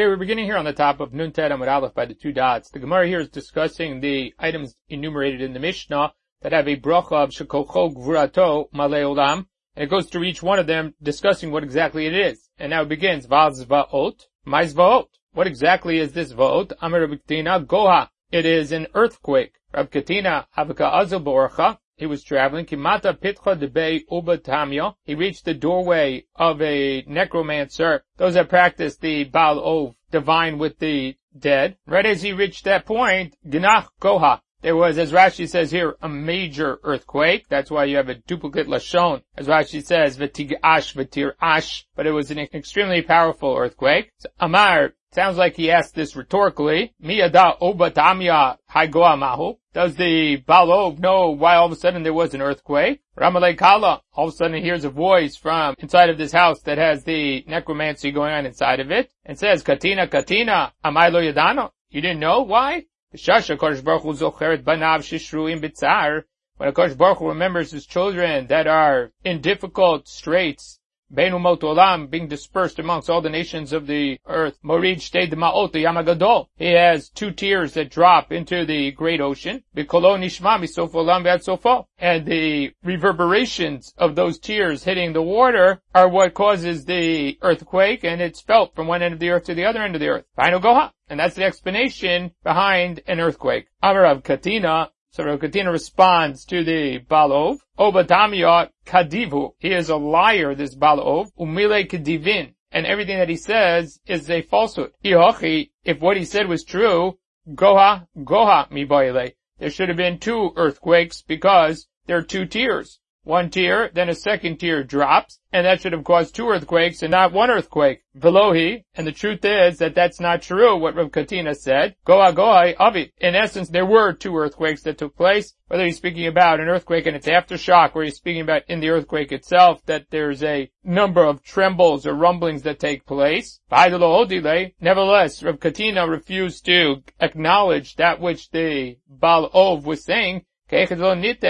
Okay, we're beginning here on the top of Nuntad Amar Aleph by the two dots. The Gemara here is discussing the items enumerated in the Mishnah that have a bracha of Shekucho Gvurato Maleolam, and it goes through each one of them discussing what exactly it is. And now it begins, Vazvaot, Vazvaot. What exactly is this Vaot? Amar Ravkatina Goha. It is an earthquake. Ravkatina Havka Azul Borcha. He was traveling. Kimata Pitcha Debei Uba Tamyo. He reached the doorway of a necromancer. Those that practice the Ba'al Ov, divine with the dead. Right as he reached that point, Gnach Goha. There was, as Rashi says here, a major earthquake. That's why you have a duplicate Lashon. As Rashi says, V'tig'ash v'tir'ash. But it was an extremely powerful earthquake. So, Amar, sounds like he asked this rhetorically. Miyada obatamya haigoa mahu. Does the Ba'al Ov know why all of a sudden there was an earthquake? Ramalei Kala. All of a sudden he hears a voice from inside of this house that has the necromancy going on inside of it. And says, Katina, Katina, amai lo yadano. You didn't know why? Shasha Kadosh Baruch Hu zocheret banav shishruim bitzar. When Kadosh Baruch Hu remembers his children that are in difficult straits, bein umot olam, being dispersed amongst all the nations of the earth, morid shtei d'ma'ot yamagadol. He has two tears that drop into the great ocean. B'kolo nishma misof olam ve'ad sofo. And the reverberations of those tears hitting the water are what causes the earthquake, and it's felt from one end of the earth to the other end of the earth. V'ainu goha. And that's the explanation behind an earthquake. Amar Ravkatina. So Ravkatina responds to the Ba'al Ov. Obatamya kadivu. He is a liar, this Ba'al Ov. Umile kedivin. And everything that he says is a falsehood. Ihochi. If what he said was true, goha, goha mibaile. There should have been two earthquakes because there are two tiers. One tier, then a second tier drops, and that should have caused two earthquakes and not one earthquake. Velohi, and the truth is that that's not true, what Ravkatina said. Goa goa avi. In essence, there were two earthquakes that took place, whether he's speaking about an earthquake and its aftershock, or he's speaking about in the earthquake itself, that there's a number of trembles or rumblings that take place. Nevertheless, Ravkatina refused to acknowledge that which the Ba'al Ov was saying, that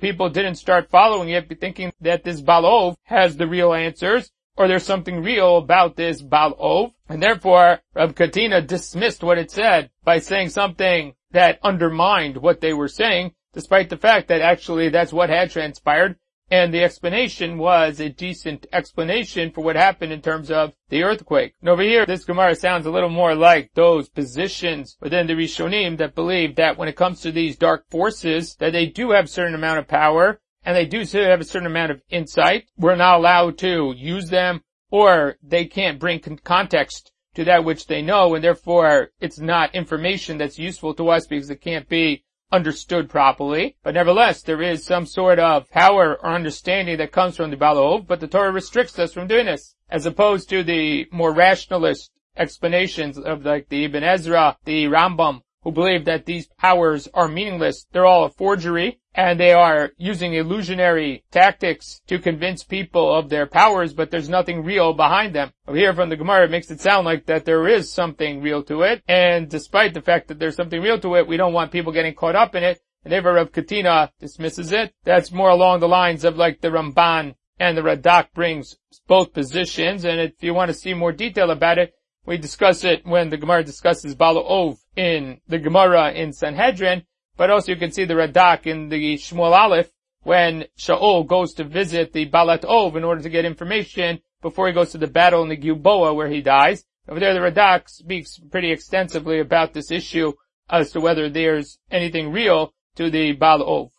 people didn't start following it, thinking that this Ba'al Ov has the real answers, or there's something real about this Ba'al Ov. And therefore, Ravkatina dismissed what it said by saying something that undermined what they were saying, despite the fact that actually that's what had transpired, and the explanation was a decent explanation for what happened in terms of the earthquake. And over here, this Gemara sounds a little more like those positions within the Rishonim that believe that when it comes to these dark forces, that they do have a certain amount of power, and they do have a certain amount of insight. We're not allowed to use them, or they can't bring context to that which they know, and therefore it's not information that's useful to us because it can't be understood properly. But nevertheless, there is some sort of power or understanding that comes from the Ba'al Ov, but the Torah restricts us from doing this, as opposed to the more rationalist explanations of like the Ibn Ezra, the Rambam, who believe that these powers are meaningless. They're all a forgery, and they are using illusionary tactics to convince people of their powers, but there's nothing real behind them. Over here from the Gemara, it makes it sound like that there is something real to it, and despite the fact that there's something real to it, we don't want people getting caught up in it, and therefore Ravkatina dismisses it. That's more along the lines of like the Ramban and the Radak brings both positions, and if you want to see more detail about it, we discuss it when the Gemara discusses Ba'al Ov in the Gemara in Sanhedrin, but also you can see the Radak in the Shmuel Aleph when Shaul goes to visit the Ba'al Ov in order to get information before he goes to the battle in the Gilboa where he dies. Over there, the Radak speaks pretty extensively about this issue as to whether there's anything real to the Ba'al Ov.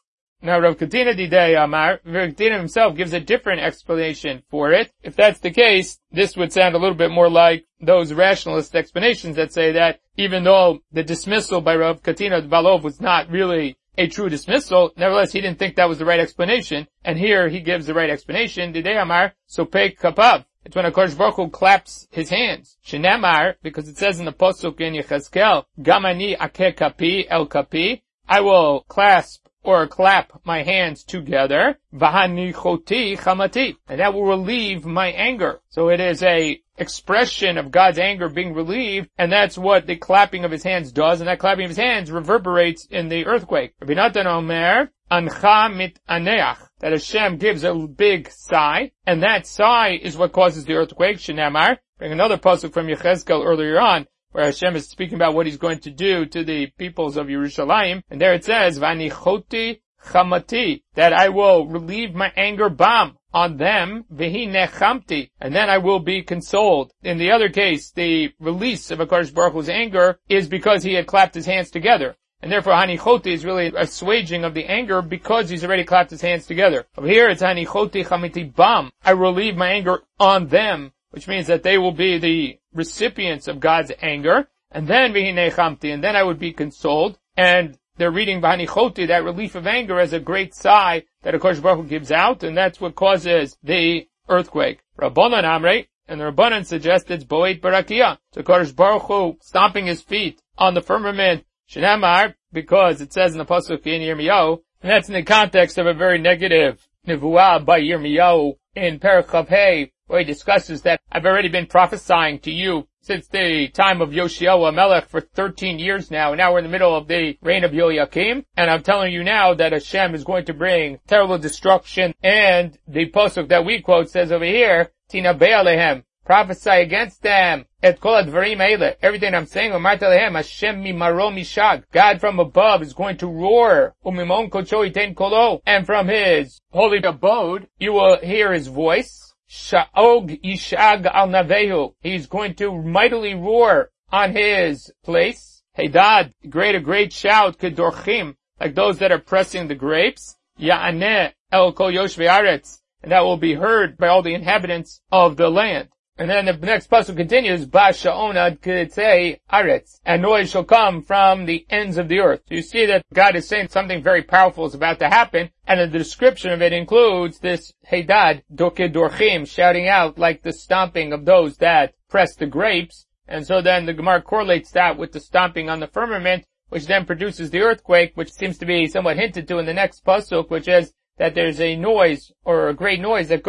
Now, Ravkatina Didei Amar, Ravkatina himself gives a different explanation for it. If that's the case, this would sound a little bit more like those rationalist explanations that say that even though the dismissal by Ravkatina of Ba'al Ov was not really a true dismissal, nevertheless he didn't think that was the right explanation, and here he gives the right explanation. Didei Amar, Sopek Kapav. It's when Akash Baruch Hu claps his hands. Shenamar, because it says in the Pasuk in Yechezkel, Gamani Akeh Kapi El Kapi, I will clasp or clap my hands together, v'hanichoti chamati, and that will relieve my anger. So it is a expression of God's anger being relieved, and that's what the clapping of his hands does, and that clapping of his hands reverberates in the earthquake. Rabbi Natan Omer, ancha mit aneach, that Hashem gives a big sigh, and that sigh is what causes the earthquake, shenamar, Bring another pasuk from Yechezkel earlier on, where Hashem is speaking about what He's going to do to the peoples of Yerushalayim, and there it says, "Vanichoti chamati," that I will relieve my anger bomb on them, "Vehi nechamti," and then I will be consoled. In the other case, the release of Akadosh Baruch Hu's anger is because he had clapped his hands together. And therefore, Hanichoti is really assuaging of the anger because he's already clapped his hands together. Over here, it's Hanichoti chamiti bam. I relieve my anger on them, which means that they will be the recipients of God's anger. And then, v'hinei chamti, and then I would be consoled. And they're reading Hanichoti, that relief of anger, as a great sigh that Akadosh Baruch Hu gives out, and that's what causes the earthquake. Rabbanan Amrei, and the Rabbanan suggests it's Boet Barakia. So Akadosh Baruch Hu stomping his feet on the firmament, Shenamar, because it says in the pasuk in Yirmiyahu, and that's in the context of a very negative nevuah by Yirmiyahu in Perek Chav Hey, where he discusses that I've already been prophesying to you since the time of Yoshiyahu HaMelech for 13 years now, and now we're in the middle of the reign of Yoyakim, and I'm telling you now that Hashem is going to bring terrible destruction. And the pasuk that we quote says over here, Tina Be'alehem, prophesy against them. Et kol advarim eile. Everything I'm saying, Hashem mimaro mishag. God from above is going to roar. Umimon kocho iten kolo. And from his holy abode, you will hear his voice. Sha'og ishag al navehu. He's going to mightily roar on his place. Heidad, a great shout. Kedorchim, like those that are pressing the grapes. Ya'aneh el kol yoshvei aretz. And that will be heard by all the inhabitants of the land. And then the next pasuk continues, Ba'sha'on ad k'tzei aretz. And noise shall come from the ends of the earth. So you see that God is saying something very powerful is about to happen, and the description of it includes this heidad, doke dorchim, shouting out like the stomping of those that press the grapes. And so then the Gemara correlates that with the stomping on the firmament, which then produces the earthquake, which seems to be somewhat hinted to in the next pasuk, which is that there's a noise, or a great noise that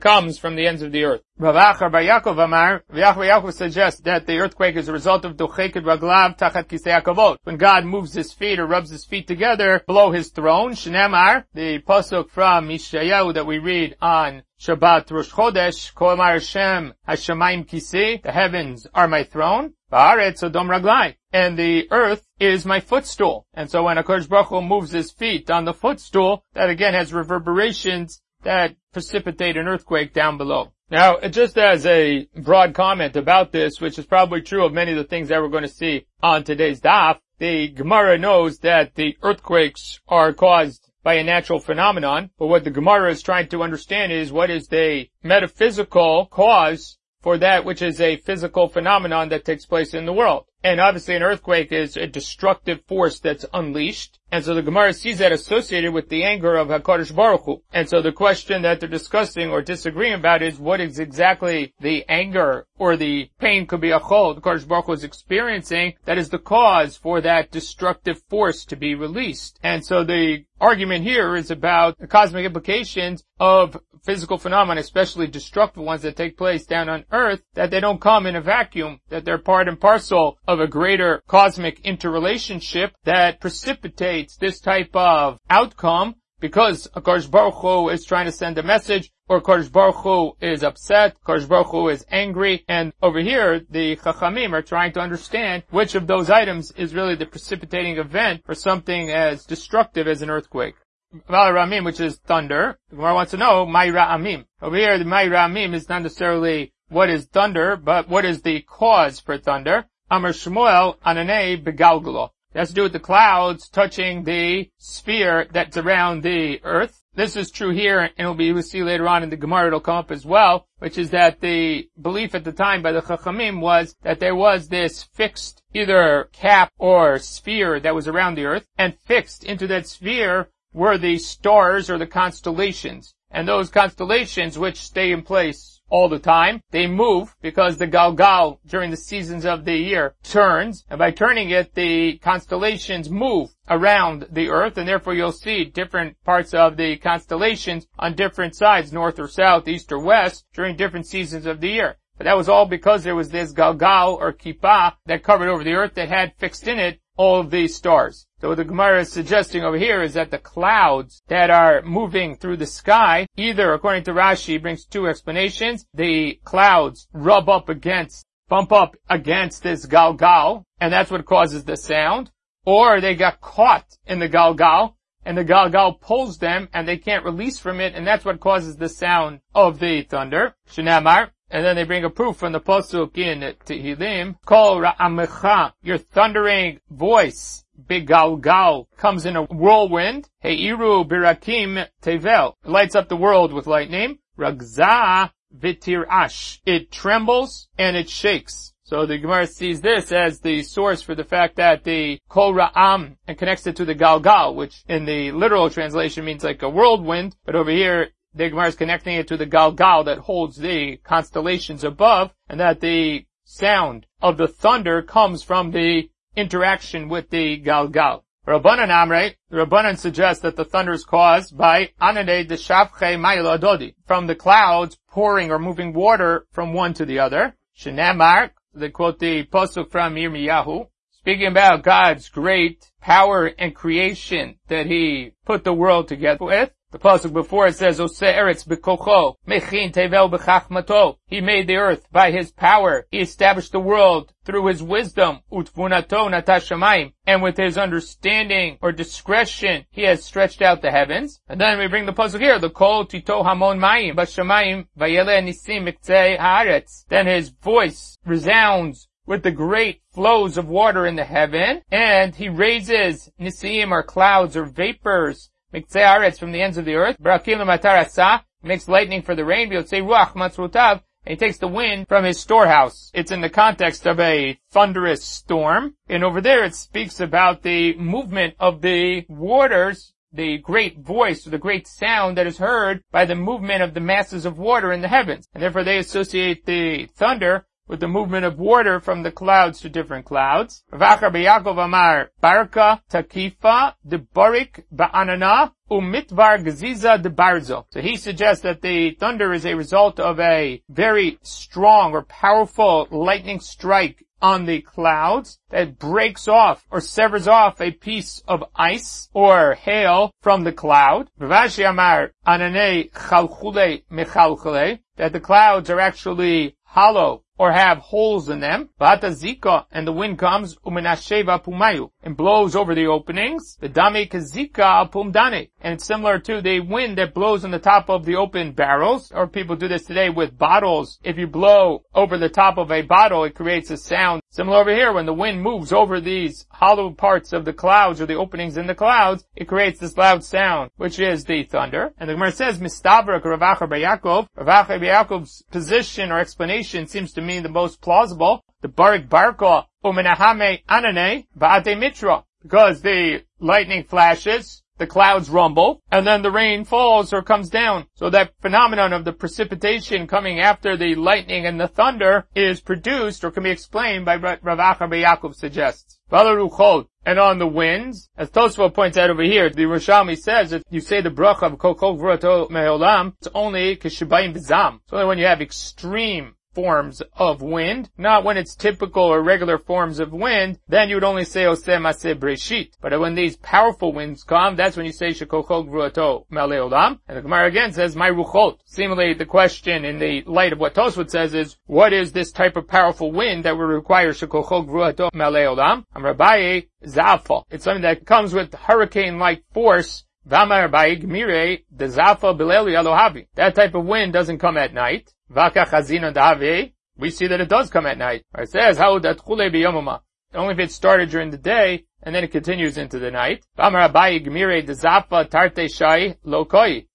comes from the ends of the earth. Rav Achar Bar Yaakov Amar, Rav Achar Yaakov suggests that the earthquake is a result of docheket raglav tachat kisei hakavod. When God moves his feet or rubs his feet together below his throne, Shnamar, the pasuk from Yeshayahu that we read on Shabbat Rosh Chodesh, Kol Amar Hashem, Hashemayim kisei, the heavens are my throne, Ba'aretz Odom Raglai, and the earth is my footstool. And so when Akadosh Baruch Hu moves his feet on the footstool, that again has reverberations that precipitate an earthquake down below. Now, just as a broad comment about this, which is probably true of many of the things that we're going to see on today's daf, the Gemara knows that the earthquakes are caused by a natural phenomenon, but what the Gemara is trying to understand is what is the metaphysical cause for that which is a physical phenomenon that takes place in the world. And obviously an earthquake is a destructive force that's unleashed. And so the Gemara sees that associated with the anger of HaKadosh Baruch Hu. And so the question that they're discussing or disagreeing about is what is exactly the anger or the pain could be a chol HaKadosh Baruch Hu is experiencing that is the cause for that destructive force to be released. And so the argument here is about the cosmic implications of physical phenomena, especially destructive ones that take place down on earth, that they don't come in a vacuum, that they're part and parcel of a greater cosmic interrelationship that precipitates this type of outcome because Akadosh Baruch Hu is trying to send a message, or Akadosh Baruch Hu is upset, Akadosh Baruch Hu is angry, and over here the Chachamim are trying to understand which of those items is really the precipitating event for something as destructive as an earthquake. Val Ramim, which is thunder. The Gemara wants to know, Mai Ra'amim. Over here, the Mai Ra'amim is not necessarily what is thunder, but what is the cause for thunder. Amar Shmuel ananei begalgalo. It has to do with the clouds touching the sphere that's around the earth. This is true here, and we'll see later on in the Gemara, it'll come up as well, which is that the belief at the time by the Chachamim was that there was this fixed either cap or sphere that was around the earth, and fixed into that sphere were the stars or the constellations. And those constellations, which stay in place all the time, they move because the Galgal during the seasons of the year turns. And by turning it, the constellations move around the earth, and therefore you'll see different parts of the constellations on different sides, north or south, east or west, during different seasons of the year. But that was all because there was this Galgal or Kippah that covered over the earth that had fixed in it all of these stars. So what the Gemara is suggesting over here is that the clouds that are moving through the sky, either, according to Rashi, brings two explanations. The clouds bump up against this galgal, and that's what causes the sound. Or they got caught in the galgal, and the galgal pulls them, and they can't release from it, and that's what causes the sound of the thunder. Shnamar. And then they bring a proof from the Pasuk in Tehillim. Kol ra'amecha, your thundering voice, bigalgal, comes in a whirlwind. Heiru birakim tevel, it lights up the world with lightning. Ragza vitirash, it trembles and it shakes. So the Gemara sees this as the source for the fact that the kol ra'am, and connects it to the galgal, which in the literal translation means like a whirlwind, but over here the Gemara is connecting it to the galgal that holds the constellations above, and that the sound of the thunder comes from the interaction with the galgal. Rabbanan Amrei, the Rabbanan suggests that the thunder is caused by anane deshavche ma'il adodi, from the clouds pouring or moving water from one to the other. Shenamar, they quote the Pasuk from Yirmiyahu, speaking about God's great power and creation that He put the world together with. The Pasuk before it says, Ose eretz b'kocho, mechin tevel b'chachmato. He made the earth by His power. He established the world through His wisdom, utvunato natashamayim. And with His understanding or discretion, He has stretched out the heavens. And then we bring the Pasuk here, the kol tito hamon mayim, bashamayim, vayele nisim miktzei haaretz. Then His voice resounds with the great flows of water in the heaven, and He raises nisim, or clouds, or vapors, from the ends of the earth. Makes lightning for the rain. And He takes the wind from His storehouse. It's in the context of a thunderous storm. And over there it speaks about the movement of the waters, the great voice, or the great sound that is heard by the movement of the masses of water in the heavens. And therefore they associate the thunder with the movement of water from the clouds to different clouds. V'achar b'Yakov amar barka takifa debarik ba'anana umitvar geziza debarzo. So he suggests that the thunder is a result of a very strong or powerful lightning strike on the clouds that breaks off or severs off a piece of ice or hail from the cloud. Ravashi amar anane chalchule mechalchule, that the clouds are actually hollow or have holes in them. Zika, and the wind comes and blows over the openings. The, and it's similar to the wind that blows on the top of the open barrels, or people do this today with bottles. If you blow over the top of a bottle, it creates a sound. Similar over here, when the wind moves over these hollow parts of the clouds, or the openings in the clouds, it creates this loud sound, which is the thunder. And the Gemara says, Mistabrak Rav Acher B'Yakov. Rav Acher B'Yakov's position or explanation seems to mean the most plausible. The Barik Barka Umenahame Anane Ba'ate Mitra. Because the lightning flashes, the clouds rumble, and then the rain falls or comes down. So that phenomenon of the precipitation coming after the lightning and the thunder is produced, or can be explained by what Rav Acher B'Yakov suggests. And on the winds, as Tosfos points out over here, the Rishonim says that you say the bracha of Shekucho Gvurato Maleolam, it's only kishibayim b'zam. It's only when you have extreme forms of wind, not when it's typical or regular forms of wind, then you would only say Oseh Maseh Breshit. But when these powerful winds come, that's when you say Shekucho Gvurato Maleolam. And the Gemara again says, My Ruchot. Seemingly the question in the light of what Tosfos says is, what is this type of powerful wind that would require Shekucho Gvurato Maleolam? Amrabaye Zafa. It's something that comes with hurricane-like force. That type of wind doesn't come at night. We see that it does come at night. It says, only if it started during the day, and then it continues into the night.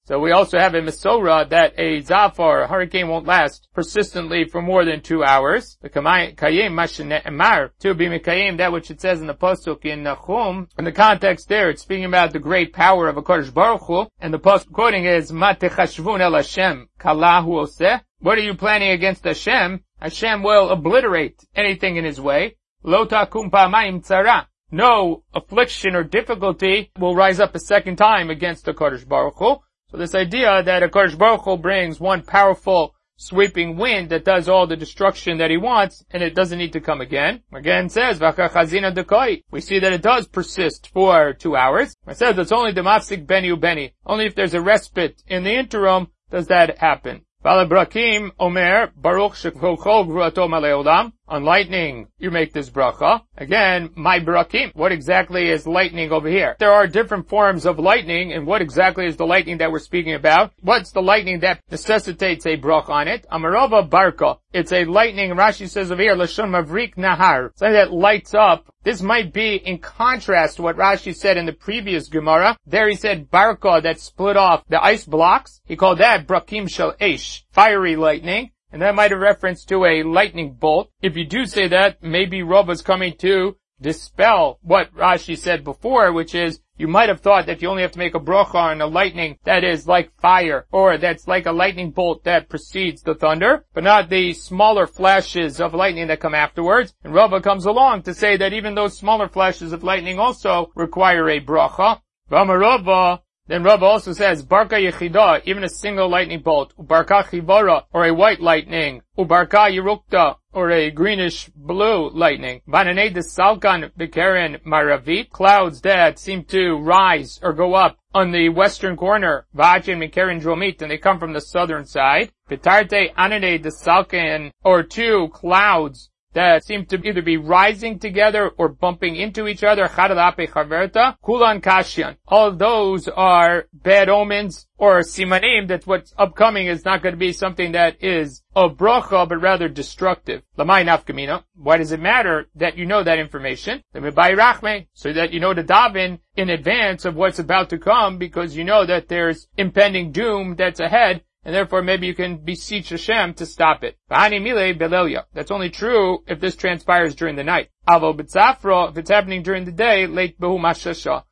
So we also have in Mesorah that a zafa, or a hurricane, won't last persistently for more than 2 hours. To be mekayim that which it says in the Pasuk in Nahum. In the context there, it's speaking about the great power of a Kadosh Baruch Hu, and the Pasuk quoting is, Ma techashvun el Hashem, kalahu oseh. What are you planning against Hashem? Hashem will obliterate anything in His way. Lo takum pa'amayim tzara. No affliction or difficulty will rise up a second time against the Kadosh Baruch Hu. So this idea that a Kadosh Baruch Hu brings one powerful sweeping wind that does all the destruction that he wants, and it doesn't need to come again. Again says, V'chachazina dekoi. We see that it does persist for 2 hours. It says it's only demafsik beni ubeni. Only if there's a respite in the interim does that happen. V'alebrakim Omer Baruch Shekucho Gvurato Maleolam. On lightning, you make this bracha. Again, my brakim. What exactly is lightning over here? There are different forms of lightning, and what exactly is the lightning that we're speaking about? What's the lightning that necessitates a brach on it? Amarova barka. It's a lightning, Rashi says over here, Lashon Mavrik Nahar. Something that lights up. This might be in contrast to what Rashi said in the previous Gemara. There he said barka, that split off the ice blocks. He called that brakim shel esh, fiery lightning. And that might have reference to a lightning bolt. If you do say that, maybe Rabba's coming to dispel what Rashi said before, which is, you might have thought that you only have to make a bracha on a lightning that is like fire, or that's like a lightning bolt that precedes the thunder, but not the smaller flashes of lightning that come afterwards. And Rabbah comes along to say that even those smaller flashes of lightning also require a bracha. Then Rav also says, Barka Yechidah, even a single lightning bolt, Ubarka Chivara, or a white lightning, Ubarka Yerukta, or a greenish-blue lightning, Bananei Desalkan Bekeren Maravit, clouds that seem to rise or go up on the western corner, Vachin Mekeren Dromit, and they come from the southern side, Petarte Ananei Desalkan, or two clouds that seem to either be rising together or bumping into each other, Chadalape Chaverta, Kulan Kashian. All of those are bad omens or simanim that what's upcoming is not going to be something that is a bracha, but rather destructive. Lamai nafkamina. Why does it matter that you know that information? So that you know to daven in advance of what's about to come, because you know that there's impending doom that's ahead, and therefore maybe you can beseech Hashem to stop it. That's only true if this transpires during the night. If it's happening during the day,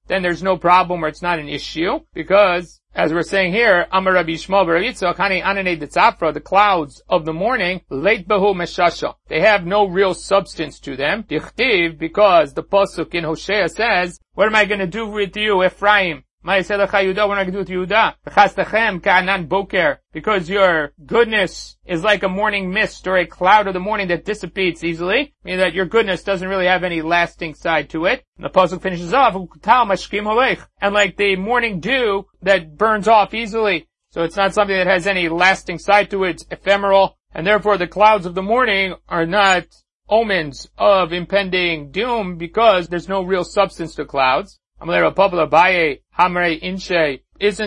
then there's no problem, or it's not an issue, because, as we're saying here, the clouds of the morning, they have no real substance to them, because the pasuk in Hosea says, what am I going to do with you, Ephraim? What am I going to do with Yehuda? Because your goodness is like a morning mist or a cloud of the morning that dissipates easily, meaning that your goodness doesn't really have any lasting side to it. And the pasuk finishes off, and like the morning dew that burns off easily. So it's not something that has any lasting side to it, it's ephemeral, and therefore the clouds of the morning are not omens of impending doom because there's no real substance to clouds. Isn't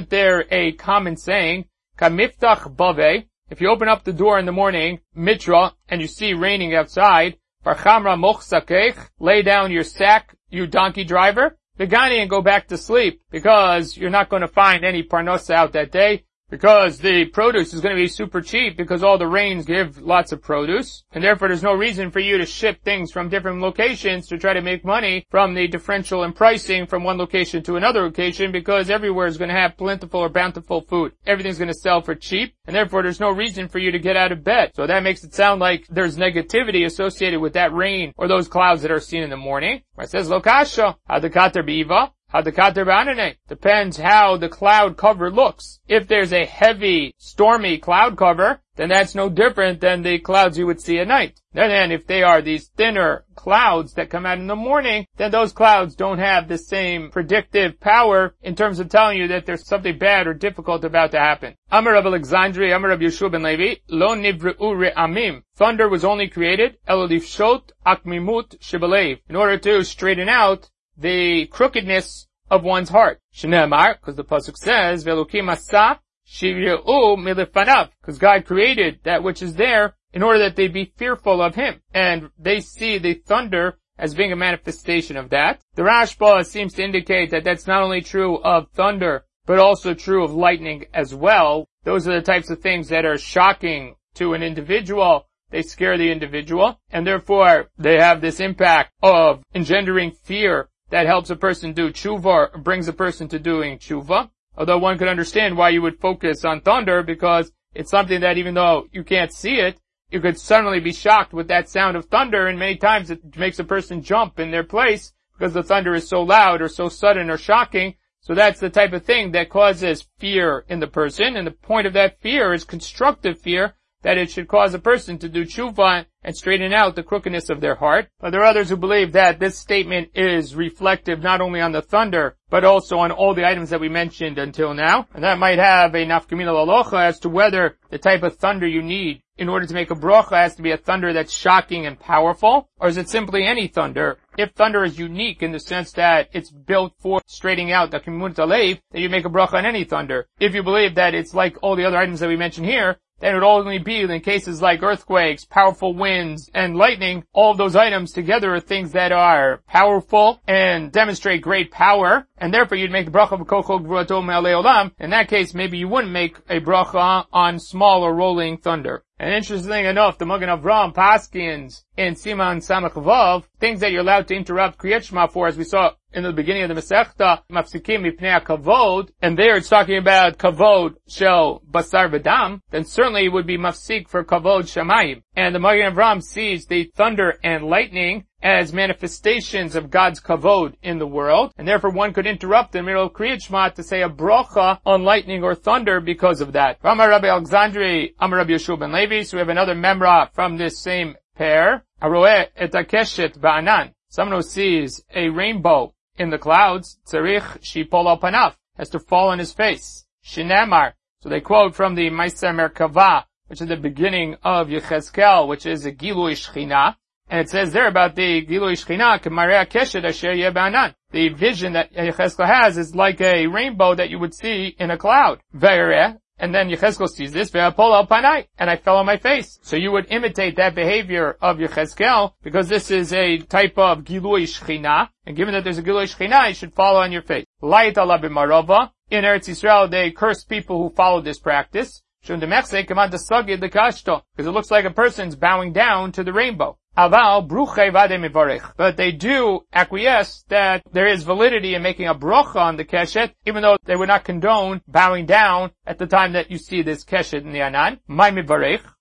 there a common saying, if you open up the door in the morning, mitra, and you see raining outside, lay down your sack, you donkey driver, begani, and go back to sleep, because you're not going to find any parnosa out that day, because the produce is going to be super cheap, because all the rains give lots of produce, and therefore there's no reason for you to ship things from different locations to try to make money from the differential in pricing from one location to another location, because everywhere is going to have plentiful or bountiful food. Everything's going to sell for cheap, and therefore there's no reason for you to get out of bed. So that makes it sound like there's negativity associated with that rain or those clouds that are seen in the morning. Where it says, Lokasha, Adakater Biva. Depends how the cloud cover looks. If there's a heavy, stormy cloud cover, then that's no different than the clouds you would see at night. Then if they are these thinner clouds that come out in the morning, then those clouds don't have the same predictive power in terms of telling you that there's something bad or difficult about to happen. Amar Rabbi Alexandri, Amar Rabbi Yeshua ben Levi, Lo nivru'u re'amim. Thunder was only created, elo lifshot akmimut shebalev, in order to straighten out the crookedness of one's heart. Shneimar, because the pasuk says, Ve'elokim asa shiv'u milefanav, because God created that which is there in order that they be fearful of Him, and they see the thunder as being a manifestation of that. The Rashba seems to indicate that that's not only true of thunder, but also true of lightning as well. Those are the types of things that are shocking to an individual. They scare the individual, and therefore they have this impact of engendering fear. That helps a person do tshuva, or brings a person to doing tshuva. Although one could understand why you would focus on thunder, because it's something that even though you can't see it, you could suddenly be shocked with that sound of thunder, and many times it makes a person jump in their place because the thunder is so loud or so sudden or shocking. So that's the type of thing that causes fear in the person, and the point of that fear is constructive fear, that it should cause a person to do tshuva and straighten out the crookedness of their heart. But there are others who believe that this statement is reflective not only on the thunder, but also on all the items that we mentioned until now. And that might have a nafkamina l'alocha as to whether the type of thunder you need in order to make a bracha has to be a thunder that's shocking and powerful, or is it simply any thunder? If thunder is unique in the sense that it's built for straightening out the kimun talev, then you make a bracha on any thunder. If you believe that it's like all the other items that we mentioned here, then it would only be in cases like earthquakes, powerful winds, and lightning. All of those items together are things that are powerful and demonstrate great power, and therefore you'd make the bracha of Shekucho Gvurato Maleolam. In that case, maybe you wouldn't make a bracha on small or rolling thunder. And interestingly enough, the Magen Avraham paskins in Siman Samach Vav, things that you're allowed to interrupt Kriyat Shema for, as we saw in the beginning of the Masechta, Mafsikim Mipnei HaKavod, and there it's talking about Kavod Shel Basar V'Dam, then certainly it would be Mafsik for Kavod Shamayim. And the Magen Avraham sees the thunder and lightning as manifestations of God's kavod in the world, and therefore one could interrupt the middle of Kriyat Shema to say a bracha on lightning or thunder because of that. Amar Rabbi Alexandri, Amar Rabbi Yeshua ben Levi, so we have another memra from this same pair. Aroeh et keshet ba'anan. Someone who sees a rainbow in the clouds, tzarich shipol al panav, has to fall on his face. Shinamar. So they quote from the Meiser Merkava, which is the beginning of Yechezkel, which is a Gilui Shchina. And it says there about the Gilui Shchina, K'marei HaKeshet Asher Yeh Ba'anan. The vision that Yechezkel has is like a rainbow that you would see in a cloud. Ve'ereh, and then Yechezkel sees this, Ve'apol al Panai, and I fell on my face. So you would imitate that behavior of Yechezkel, because this is a type of Gilui Shchina, and given that there's a Gilui Shchina, you should fall on your face. La'it ala b'marova. In Eretz Yisrael, they curse people who follow this practice, because it looks like a person's bowing down to the rainbow. But they do acquiesce that there is validity in making a bracha on the keshet, even though they would not condone bowing down at the time that you see this keshet in the anan.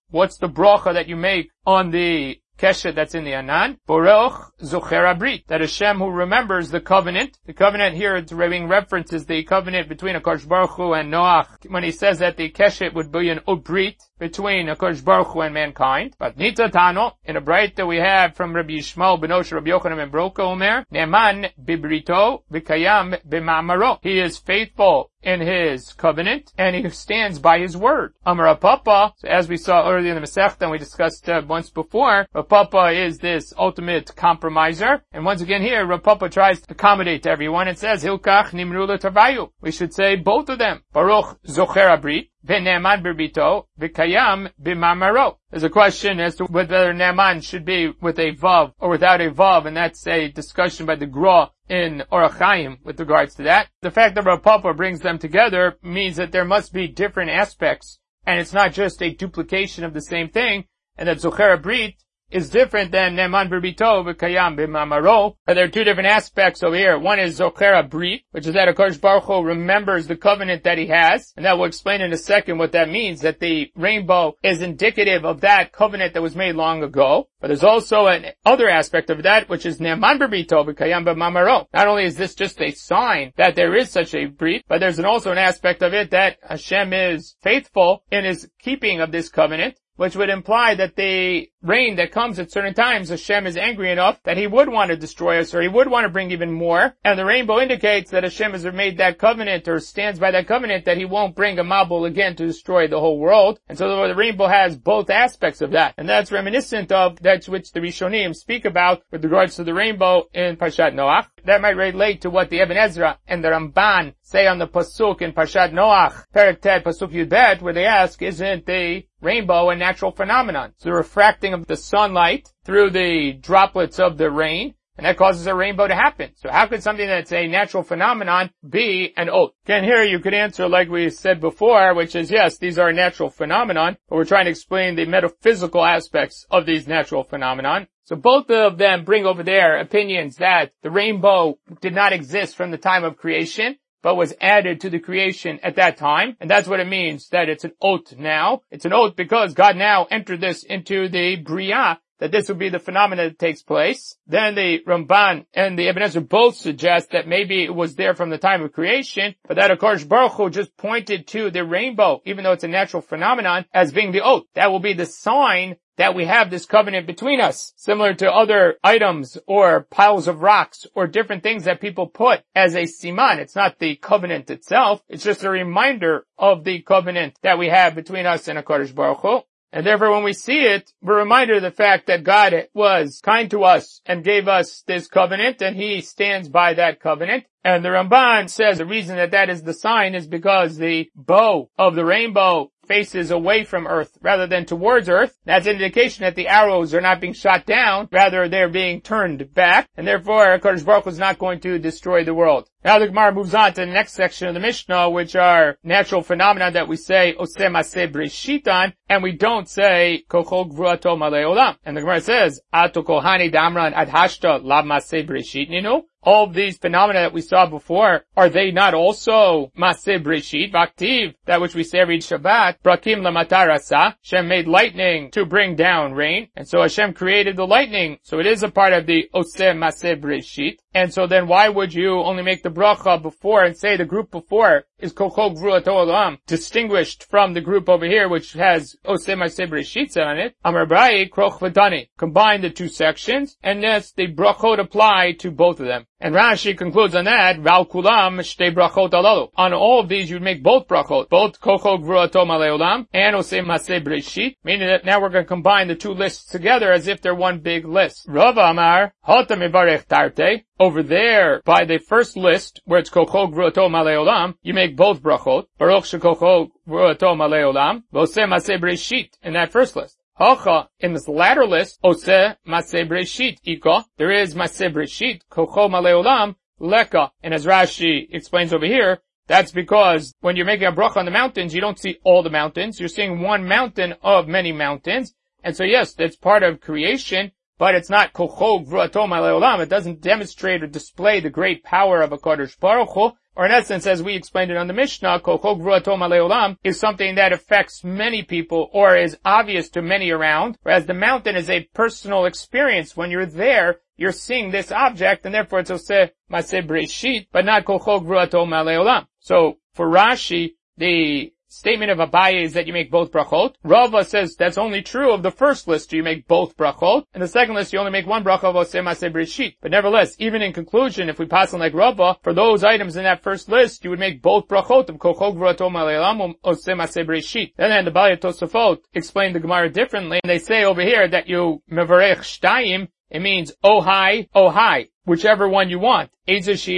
What's the bracha that you make on the keshet that's in the anan? Borech zocher abrit, that Hashem who remembers the covenant. The covenant here it's references the covenant between Kadosh Baruch Hu and Noach when he says that the keshet would be an ubrit between Kadosh Baruch Hu and mankind. But nitza tano, in a bright that we have from Rabbi Yishmael benosh Rabbi Yochanan ben Broka Omer, Nehman v'bito v'kayam be Mamaro. He is faithful in his covenant, and he stands by his word. Rav Papa, so as we saw earlier in the Masechta, and we discussed once before, Rav Papa is this ultimate compromiser, and once again here, Rav Papa tries to accommodate everyone and says, Hilkach nimru l'tavayu. We should say both of them. Baruch zocher abrit, v'ne'eman b'bito, v'kayam b'mamaro. There's a question as to whether Naaman should be with a Vav or without a Vav, and that's a discussion by the Gra in Orach Chaim with regards to that. The fact that Rav Papa brings them together means that there must be different aspects, and it's not just a duplication of the same thing, and that Zocher Abrit is different than Nehman v'bito v'kayam be Mamaro. There are two different aspects over here. One is Zocher Abrit, which is that Akash Baruch Hu remembers the covenant that he has, and that we'll explain in a second what that means, that the rainbow is indicative of that covenant that was made long ago. But there's also an other aspect of that, which is Nehman v'bito v'kayam be Mamaro. Not only is this just a sign that there is such a brit, but there's also an aspect of it that Hashem is faithful in his keeping of this covenant, which would imply that the rain that comes at certain times, Hashem is angry enough that he would want to destroy us, or he would want to bring even more. And the rainbow indicates that Hashem has made that covenant, or stands by that covenant, that he won't bring a mabul again to destroy the whole world. And so the rainbow has both aspects of that. And that's reminiscent of that which the Rishonim speak about with regards to the rainbow in Parshat Noach. That might relate to what the ibn ezra and the Ramban say on the pasuk in Parshat Noach, Perek Ted, pasuk Yud Bet, where they ask, isn't the rainbow a natural phenomenon? So the refracting of the sunlight through the droplets of the rain, and that causes a rainbow to happen. So how could something that's a natural phenomenon be an oath? Again, here you could answer like we said before, which is yes, these are natural phenomenon, but we're trying to explain the metaphysical aspects of these natural phenomenon. So both of them bring over their opinions that the rainbow did not exist from the time of creation, but was added to the creation at that time. And that's what it means, that it's an oath now. It's an oath because God now entered this into the Bria, that this would be the phenomenon that takes place. Then the Ramban and the Ibn Ezra both suggest that maybe it was there from the time of creation, but that Kadosh Baruch Hu just pointed to the rainbow, even though it's a natural phenomenon, as being the oath. That will be the sign that we have this covenant between us, similar to other items or piles of rocks or different things that people put as a siman. It's not the covenant itself. It's just a reminder of the covenant that we have between us and HaKadosh Baruch Hu. And therefore, when we see it, we're reminded of the fact that God was kind to us and gave us this covenant, and He stands by that covenant. And the Ramban says the reason that that is the sign is because the bow of the rainbow faces away from earth rather than towards earth. That's an indication that the arrows are not being shot down, rather they're being turned back, and therefore HaKadosh Baruch Hu is not going to destroy the world. Now the Gemara moves on to the next section of the Mishnah, which are natural phenomena that we say Oseh Maseh Breshitan, and we don't say Shekucho Gvurato Maleolam. And the Gemara says Ato Kohani Damran Ad Hashta La Maseh Breshit Ninu. All of these phenomena that we saw before, are they not also Maseh Breshit Vaktiv, that which we say every Shabbat, Brakim Lamatar Asa? Hashem made lightning to bring down rain, and so Hashem created the lightning, so it is a part of the Oseh Maseh Breshit. And so then why would you only make the bracha before and say the group before is Shekucho Gvurato Maleolam, distinguished from the group over here which has Oseh Maseh Breshit on it? Amar Abaye Kroch V'Tani. Combine the two sections, and yes, the brachot apply to both of them. And Rashi concludes on that, Val Kulam Shtei Brachot Alalu. On all of these, you'd make both brachot, both Shekucho Gvurato Maleolam and Oseh Maseh Breshit, meaning that now we're going to combine the two lists together as if they're one big list. Rava Amar Hota Mevarech Tarte. Over there, by the first list, where it's Shekucho Gvurato Maleolam, you make both brachot, Baruch Shekucho Gvurato Maleolam, Oseh Maseh Breshit, in that first list. Hocha, in this latter list, Oseh Maseh Breshit, Ika, there is Maseh Breshit, Shekucho Maleolam, Leka. And as Rashi explains over here, that's because when you're making a bracha on the mountains, you don't see all the mountains, you're seeing one mountain of many mountains, and so yes, that's part of creation, but it's not Shekucho Gvurato Maleolam. It doesn't demonstrate or display the great power of HaKadosh Baruch Hu. Or in essence, as we explained it on the Mishnah, Shekucho Gvurato Maleolam is something that affects many people or is obvious to many around, whereas the mountain is a personal experience. When you're there, you're seeing this object, and therefore it's Oseh Maseh Breshit, but not Shekucho Gvurato Maleolam. So for Rashi, the statement of Abaye is that you make both brachot. Rava says that's only true of the first list, you make both brachot, and the second list you only make one bracha of Oseh Maseh Breshit. But nevertheless, even in conclusion, if we pass on like Rava, for those items in that first list, you would make both brachot of Shekucho Gvurato Maleolam Oseh Maseh Breshit. Then the Balei Tosafot explained the Gemara differently, and they say over here that you mevarech shtayim, it means ohai, whichever one you want. And so does the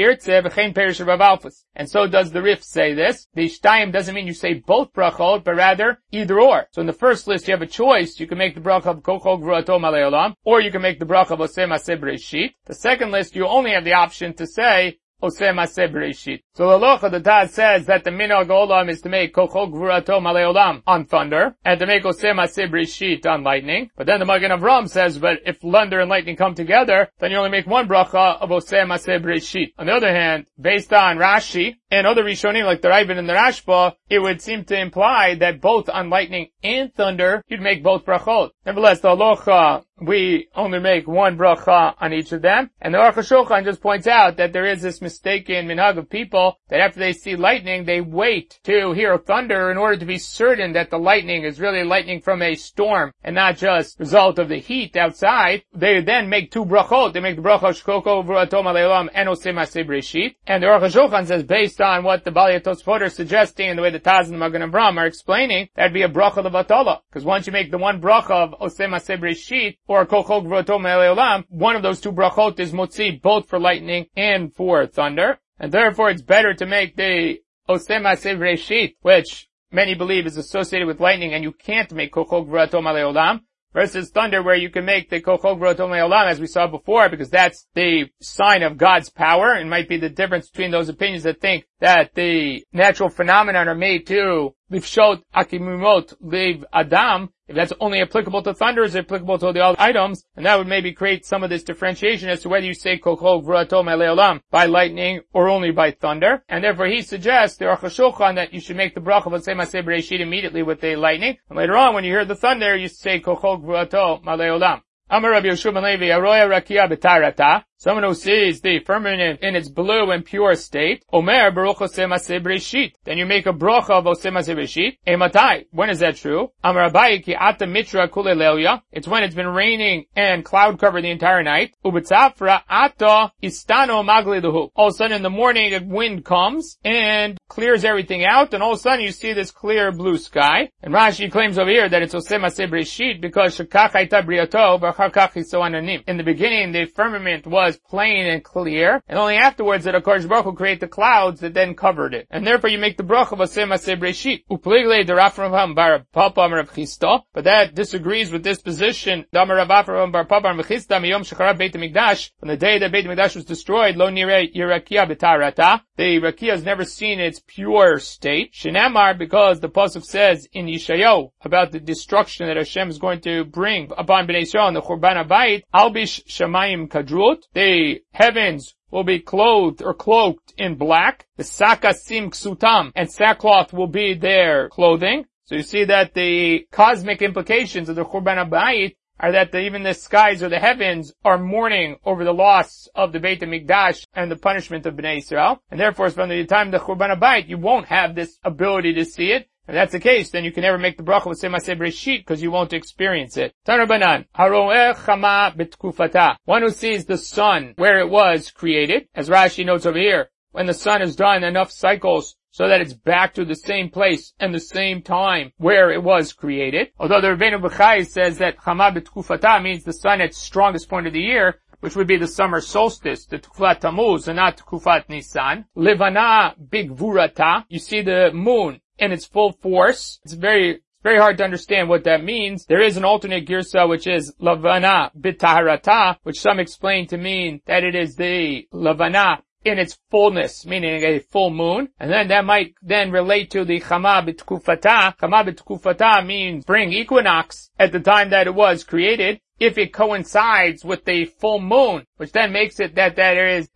Rif say this. The shtayim doesn't mean you say both brachot, but rather either or. So in the first list you have a choice. You can make the bracha of Shekucho Gvurato Maleolam, or you can make the bracha of Oseh Maseh Breshit. The second list you only have the option to say Oseh Maseh Breshit. So the Locha, the Taz says that the Minog Olam is to make Shekucho Gvurato Maleolam on thunder, and to make Oseh Maseh Breshit on lightning. But then the Magen Avraham says, but if thunder and lightning come together, then you only make one bracha of Oseh Maseh Breshit. On the other hand, based on Rashi and other Rishonim like the Raivan and the Rashba, it would seem to imply that both on lightning and thunder, you'd make both brachot. Nevertheless, the Locha, we only make one bracha on each of them. And the Aruch HaShulchan just points out that there is this mistaken minhag of people that after they see lightning, they wait to hear thunder in order to be certain that the lightning is really lightning from a storm and not just result of the heat outside. They then make two brachot. They make the bracha of Shekucho Gvurato Maleolam and Oseh Maseh Breshit. And the Aruch HaShulchan says, based on what the Balei Tosafot are suggesting and the way the Taz and the Magen Avraham are explaining, that'd be a bracha levatala. Because once you make the one bracha of Oseh Maseh Breshit, or Shekucho Gvurato Maleolam, one of those two brachot is motzi both for lightning and for thunder. And therefore it's better to make the Oseh Maseh Breshit, which many believe is associated with lightning, and you can't make Shekucho Gvurato Maleolam, versus thunder, where you can make the Shekucho Gvurato Maleolam, as we saw before, because that's the sign of God's power, and might be the difference between those opinions that think that the natural phenomenon are made to Lifshot Akimimot Liv Adam. If that's only applicable to thunder, is applicable to the other items, and that would maybe create some of this differentiation as to whether you say Shekucho Gvurato Maleolam by lightning or only by thunder. And therefore he suggests, the Aruch HaShulchan, that you should make the bracha of Oseh Maseh Breshit immediately with the lightning, and later on when you hear the thunder, you say Shekucho Gvurato Maleolam. Amar Rabbi Yoshua ben Levi, Aroya Rakia B'Tarata, someone who sees the firmament in its blue and pure state, Omer Baruch Oseh Maseh Breshit. Then you make a bracha of Oseh Maseh Breshit. Ematai, when is that true? Amar Abaye Ki Ata Mitra Kule Lelia, it's when it's been raining and cloud covered the entire night. Ubetzafra Ata Istano Magli Duhu. All of a sudden in the morning a wind comes and clears everything out, and all of a sudden you see this clear blue sky. And Rashi claims over here that it's Oseh Maseh Breshit because Shekach Haita Briato V'Achar Kach Hiso Ananim. In the beginning the firmament was plain and clear, and only afterwards did Kadosh Baruch Hu create the clouds that then covered it. And therefore you make the bracha of Oseh Maseh Breshit. Upligle de Rav Avraham bar Papa Amar Chisto, but that disagrees with this position. Amar Rav Avraham bar Papa Amar Chisto miyom shecharav Beit Hamikdash, on the day that Beit Hamikdash was destroyed, lo nirei yirakia b'tarata, the rakia has never seen its pure state. Shenamar, because the pasuk says in Yeshayahu about the destruction that Hashem is going to bring upon Bnei Yisrael and the Churban Habayit, albish shamayim kadrut, the heavens will be clothed or cloaked in black. The sakasim ksutam, and sackcloth will be their clothing. So you see that the cosmic implications of the Churban Habayit are that even the skies or the heavens are mourning over the loss of the Beit HaMikdash and the punishment of Bnei Yisrael. And therefore, from the time the Churban Habayit, you won't have this ability to see it. If that's the case, then you can never make the bracha of Oseh Maseh Breshit because you won't experience it. Tanu Banan, Haroeh Chama B'Tkufata, one who sees the sun where it was created, as Rashi notes over here, when the sun has done enough cycles so that it's back to the same place and the same time where it was created. Although the Rebbeinu B'Chai says that Chama B'Tkufata means the sun at its strongest point of the year, which would be the summer solstice, the Tukufat Tammuz and not Tukufat Nisan. Levana B'Gvurata, you see the moon in its full force. It's very hard to understand what that means. There is an alternate girsa which is lavana bitaharata, which some explain to mean that it is the lavana in its fullness, meaning a full moon. And then that might then relate to the chama b'tkufata. Chama b'tkufata means spring equinox at the time that it was created. If it coincides with the full moon, which then makes it that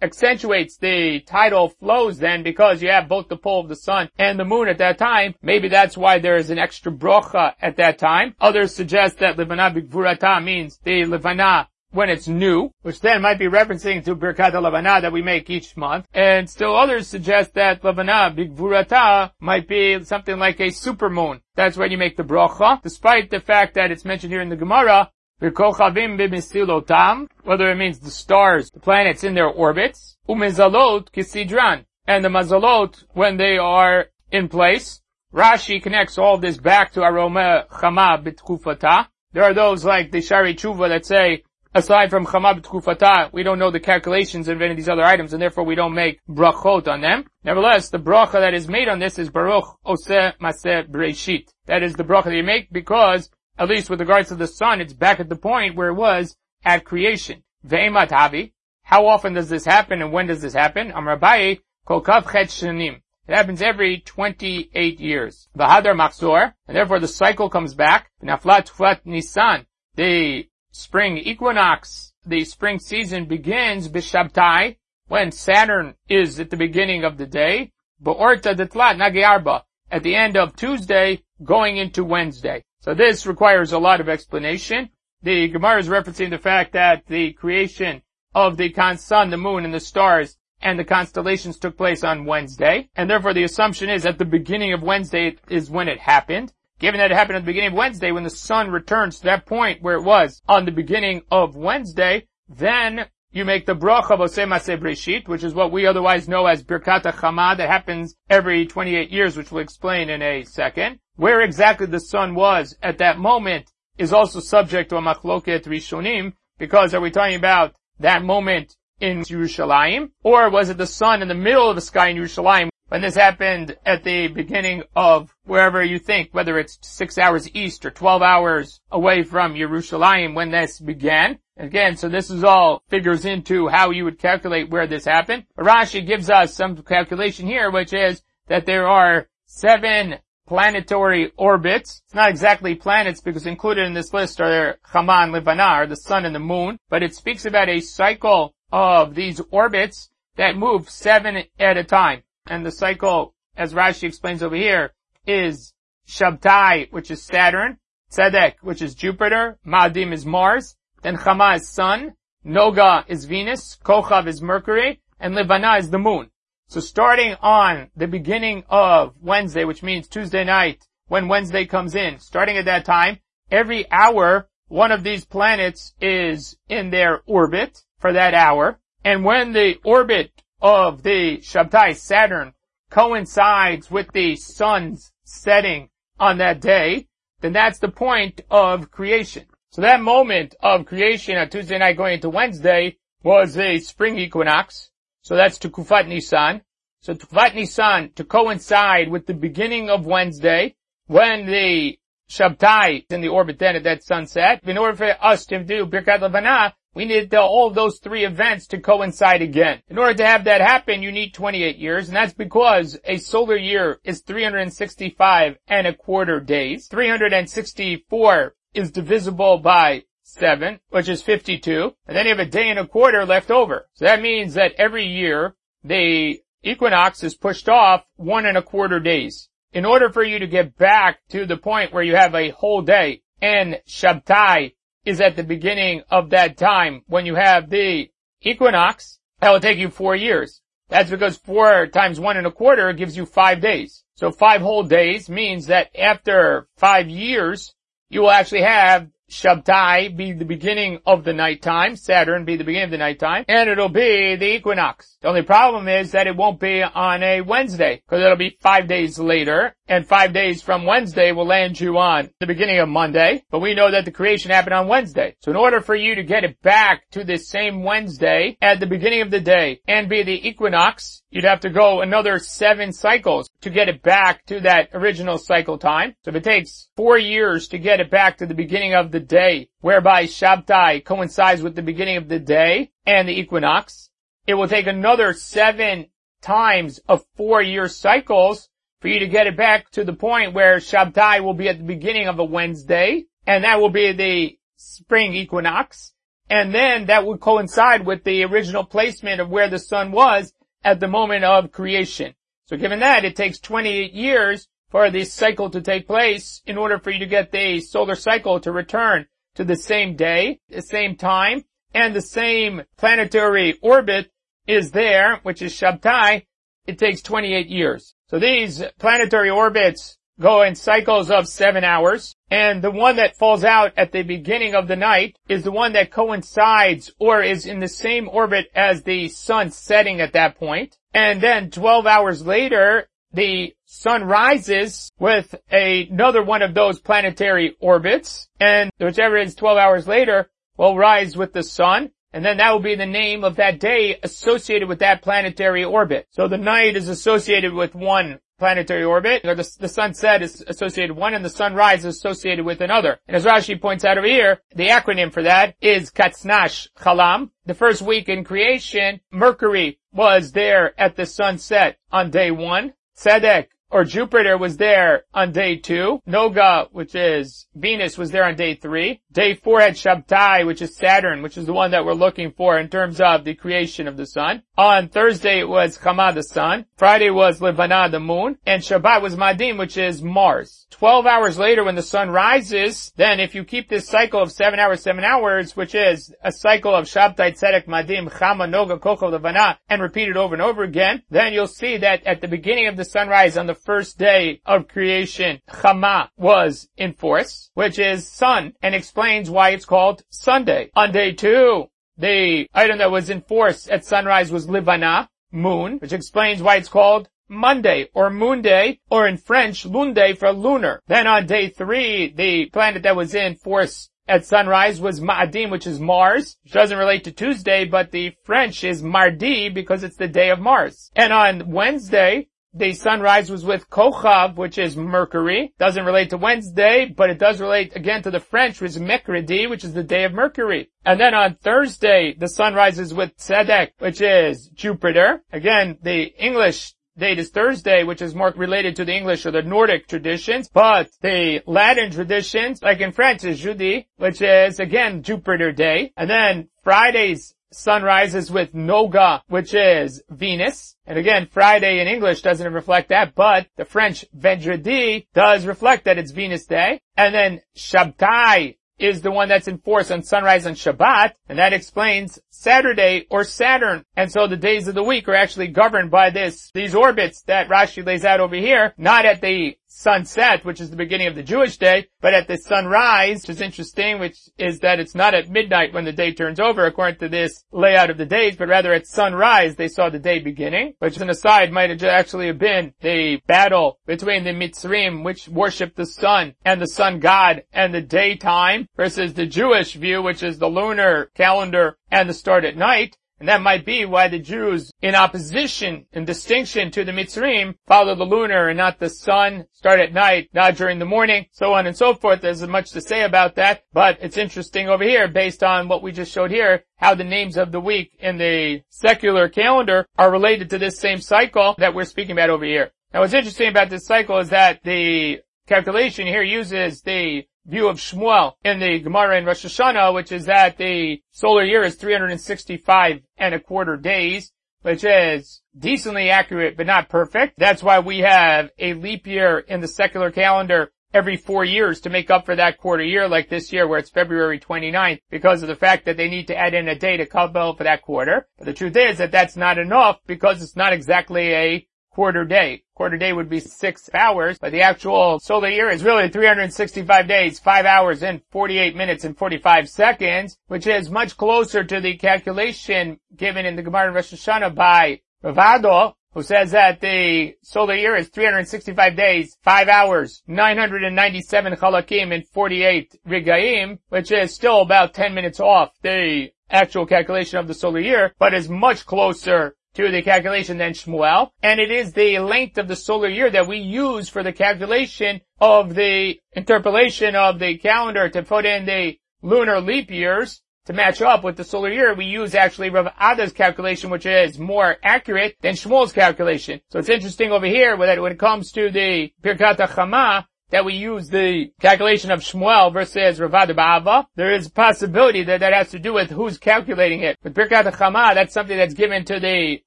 accentuates the tidal flows then, because you have both the pull of the sun and the moon at that time. Maybe that's why there is an extra brocha at that time. Others suggest that Levana B'Gvurata means the Levana when it's new, which then might be referencing to Birkat HaLevanah that we make each month. And still others suggest that Levana B'Gvurata might be something like a supermoon. That's when you make the brocha, despite the fact that it's mentioned here in the Gemara, V'kochavim b'misilotam, whether it means the stars, the planets in their orbits, u'mezalot kisidran, and the mazalot when they are in place. Rashi connects all this back to Aromeh Chama B'Tkufata. There are those like the Shari Tshuva that say, aside from Chama B'Tkufata, we don't know the calculations of any of these other items, and therefore we don't make brachot on them. Nevertheless, the bracha that is made on this is Baruch Oseh Maseh Breshit. That is the bracha that you make because, at least with regards to the sun, it's back at the point where it was at creation. Ve'emat havi. How often does this happen and when does this happen? Amar Abaye, kol kav chet shanim. It happens every 28 years. V'hadar machzor, and therefore the cycle comes back. V'naflat tufat nisan, the spring equinox, the spring season begins b'shabtai, when Saturn is at the beginning of the day. Ba'orta detlat nagi arba, at the end of Tuesday, going into Wednesday. So this requires a lot of explanation. The Gemara is referencing the fact that the creation of the sun, the moon, and the stars and the constellations took place on Wednesday. And therefore the assumption is at the beginning of Wednesday is when it happened. Given that it happened at the beginning of Wednesday, when the sun returns to that point where it was on the beginning of Wednesday, then you make the bracha of Oseh Maseh Breshit, which is what we otherwise know as Birkat HaChamah, that happens every 28 years, which we'll explain in a second. Where exactly the sun was at that moment is also subject to a machloket Rishonim, because are we talking about that moment in Yerushalayim, or was it the sun in the middle of the sky in Yerushalayim when this happened at the beginning of wherever you think, whether it's 6 hours east or 12 hours away from Yerushalayim when this began? Again, so this is all figures into how you would calculate where this happened. Rashi gives us some calculation here, which is that there are 7 planetary orbits. It's not exactly planets because included in this list are Chama and Levana, or the sun and the moon, but it speaks about a cycle of these orbits that move 7 at a time. And the cycle, as Rashi explains over here, is Shabtai, which is Saturn, Tzedek, which is Jupiter, Ma'adim is Mars, and Chama is sun, Noga is Venus, Kochav is Mercury, and Livana is the moon. So starting on the beginning of Wednesday, which means Tuesday night, when Wednesday comes in, starting at that time, every hour, one of these planets is in their orbit for that hour. And when the orbit of the Shabtai, Saturn, coincides with the sun's setting on that day, then that's the point of creation. So that moment of creation on Tuesday night going into Wednesday was a spring equinox. So that's Tekufat Nisan. So Tekufat Nisan, to coincide with the beginning of Wednesday, when the Shabtai in the orbit then at that sunset, in order for us to do Birkat Levanah, we need all those three events to coincide again. In order to have that happen, you need 28 years, and that's because a solar year is 365 1/4 days. 364 is divisible by 7, which is 52, and then you have a day and a quarter left over. So that means that every year, the equinox is pushed off 1 1/4 days. In order for you to get back to the point where you have a whole day, and Shabtai is at the beginning of that time when you have the equinox, that will take you 4 years. That's because 4 times 1 1/4 gives you 5 days. So 5 whole days means that after 5 years, you will actually have Shabtai be the beginning of the nighttime, Saturn be the beginning of the nighttime, and it'll be the equinox. The only problem is that it won't be on a Wednesday, because it'll be 5 days later, and 5 days from Wednesday will land you on the beginning of Monday, but we know that the creation happened on Wednesday. So in order for you to get it back to this same Wednesday at the beginning of the day and be the equinox, you'd have to go another 7 cycles to get it back to that original cycle time. So if it takes 4 years to get it back to the beginning of the day, whereby Shabtai coincides with the beginning of the day and the equinox, it will take another 7 times of 4-year cycles for you to get it back to the point where Shabtai will be at the beginning of a Wednesday, and that will be the spring equinox, and then that will coincide with the original placement of where the sun was at the moment of creation. So given that, it takes 28 years for this cycle to take place in order for you to get the solar cycle to return to the same day, the same time, and the same planetary orbit is there, which is Shabtai. It takes 28 years. So these planetary orbits go in cycles of 7 hours, and the one that falls out at the beginning of the night is the one that coincides or is in the same orbit as the sun setting at that point. And then 12 hours later, the sun rises with another one of those planetary orbits, and whichever is 12 hours later will rise with the sun, and then that will be the name of that day associated with that planetary orbit. So the night is associated with one planetary orbit, or the sunset is associated with one, and the sunrise is associated with another. And as Rashi points out over here, the acronym for that is Katznash Chalam. The first week in creation, Mercury was there at the sunset on day 1. Tzedek, or Jupiter, was there on day 2. Noga, which is Venus, was there on day 3. Day 4 had Shabtai, which is Saturn, which is the one that we're looking for in terms of the creation of the sun. On Thursday, it was Chama, the sun. Friday was Levana, the moon. And Shabbat was Madim, which is Mars. 12 hours later, when the sun rises, then if you keep this cycle of 7 hours, which is a cycle of Shabtai, Tzedek, Madim, Chama, Noga, Kocho, Levana, and repeat it over and over again, then you'll see that at the beginning of the sunrise on the first day of creation, Chama was in force, which is sun, and explains why it's called Sunday. On day 2, the item that was in force at sunrise was Livana, moon, which explains why it's called Monday, or Moonday, or in French, Lunday, for lunar. Then on day 3, the planet that was in force at sunrise was Ma'adim, which is Mars, which doesn't relate to Tuesday, but the French is Mardi because it's the day of Mars. And on Wednesday, the sunrise was with Kochav, which is Mercury. Doesn't relate to Wednesday, but it does relate again to the French, which is Mercredi, which is the day of Mercury. And then on Thursday, the sunrise is with Tzedek, which is Jupiter. Again, the English date is Thursday, which is more related to the English or the Nordic traditions, but the Latin traditions, like in France, is Jeudi, which is again Jupiter day. And then Friday's sunrise is with Noga, which is Venus. And again, Friday in English doesn't reflect that, but the French Vendredi does reflect that it's Venus Day. And then Shabtai is the one that's in force on sunrise and Shabbat, and that explains Saturday or Saturn. And so the days of the week are actually governed by these orbits that Rashi lays out over here, not at the sunset, which is the beginning of the Jewish day, but at the sunrise, which is interesting, which is that it's not at midnight when the day turns over, according to this layout of the days, but rather at sunrise they saw the day beginning, which as an aside might have actually been the battle between the Mitzrim, which worship the sun and the sun god and the daytime, versus the Jewish view, which is the lunar calendar and the start at night. And that might be why the Jews, in opposition and distinction to the Mitzrim, follow the lunar and not the sun, start at night, not during the morning, so on and so forth. There's much to say about that, but it's interesting over here, based on what we just showed here, how the names of the week in the secular calendar are related to this same cycle that we're speaking about over here. Now, what's interesting about this cycle is that the calculation here uses the view of Shmuel in the Gemara in Rosh Hashanah, which is that the solar year is 365 and a quarter days, which is decently accurate but not perfect. That's why we have a leap year in the secular calendar every 4 years to make up for that quarter year, like this year where it's February 29th, because of the fact that they need to add in a day to cover for that quarter. But the truth is that that's not enough, because it's not exactly a quarter day. Quarter day would be 6 hours, but the actual solar year is really 365 days, 5 hours and 48 minutes and 45 seconds, which is much closer to the calculation given in the Gemara in Rosh Hashanah by Ravado, who says that the solar year is 365 days, 5 hours, 997 chalakim and 48 rigaim, which is still about 10 minutes off the actual calculation of the solar year, but is much closer to the calculation than Shmuel, and it is the length of the solar year that we use for the calculation of the interpolation of the calendar to put in the lunar leap years to match up with the solar year. We use actually Rav Ada's calculation, which is more accurate than Shmuel's calculation. So it's interesting over here that when it comes to the Birkat HaChamah, that we use the calculation of Shmuel versus Rav Ada Ba'ava. There is a possibility that that has to do with who's calculating it. With Birkat HaChamah, that's something that's given to the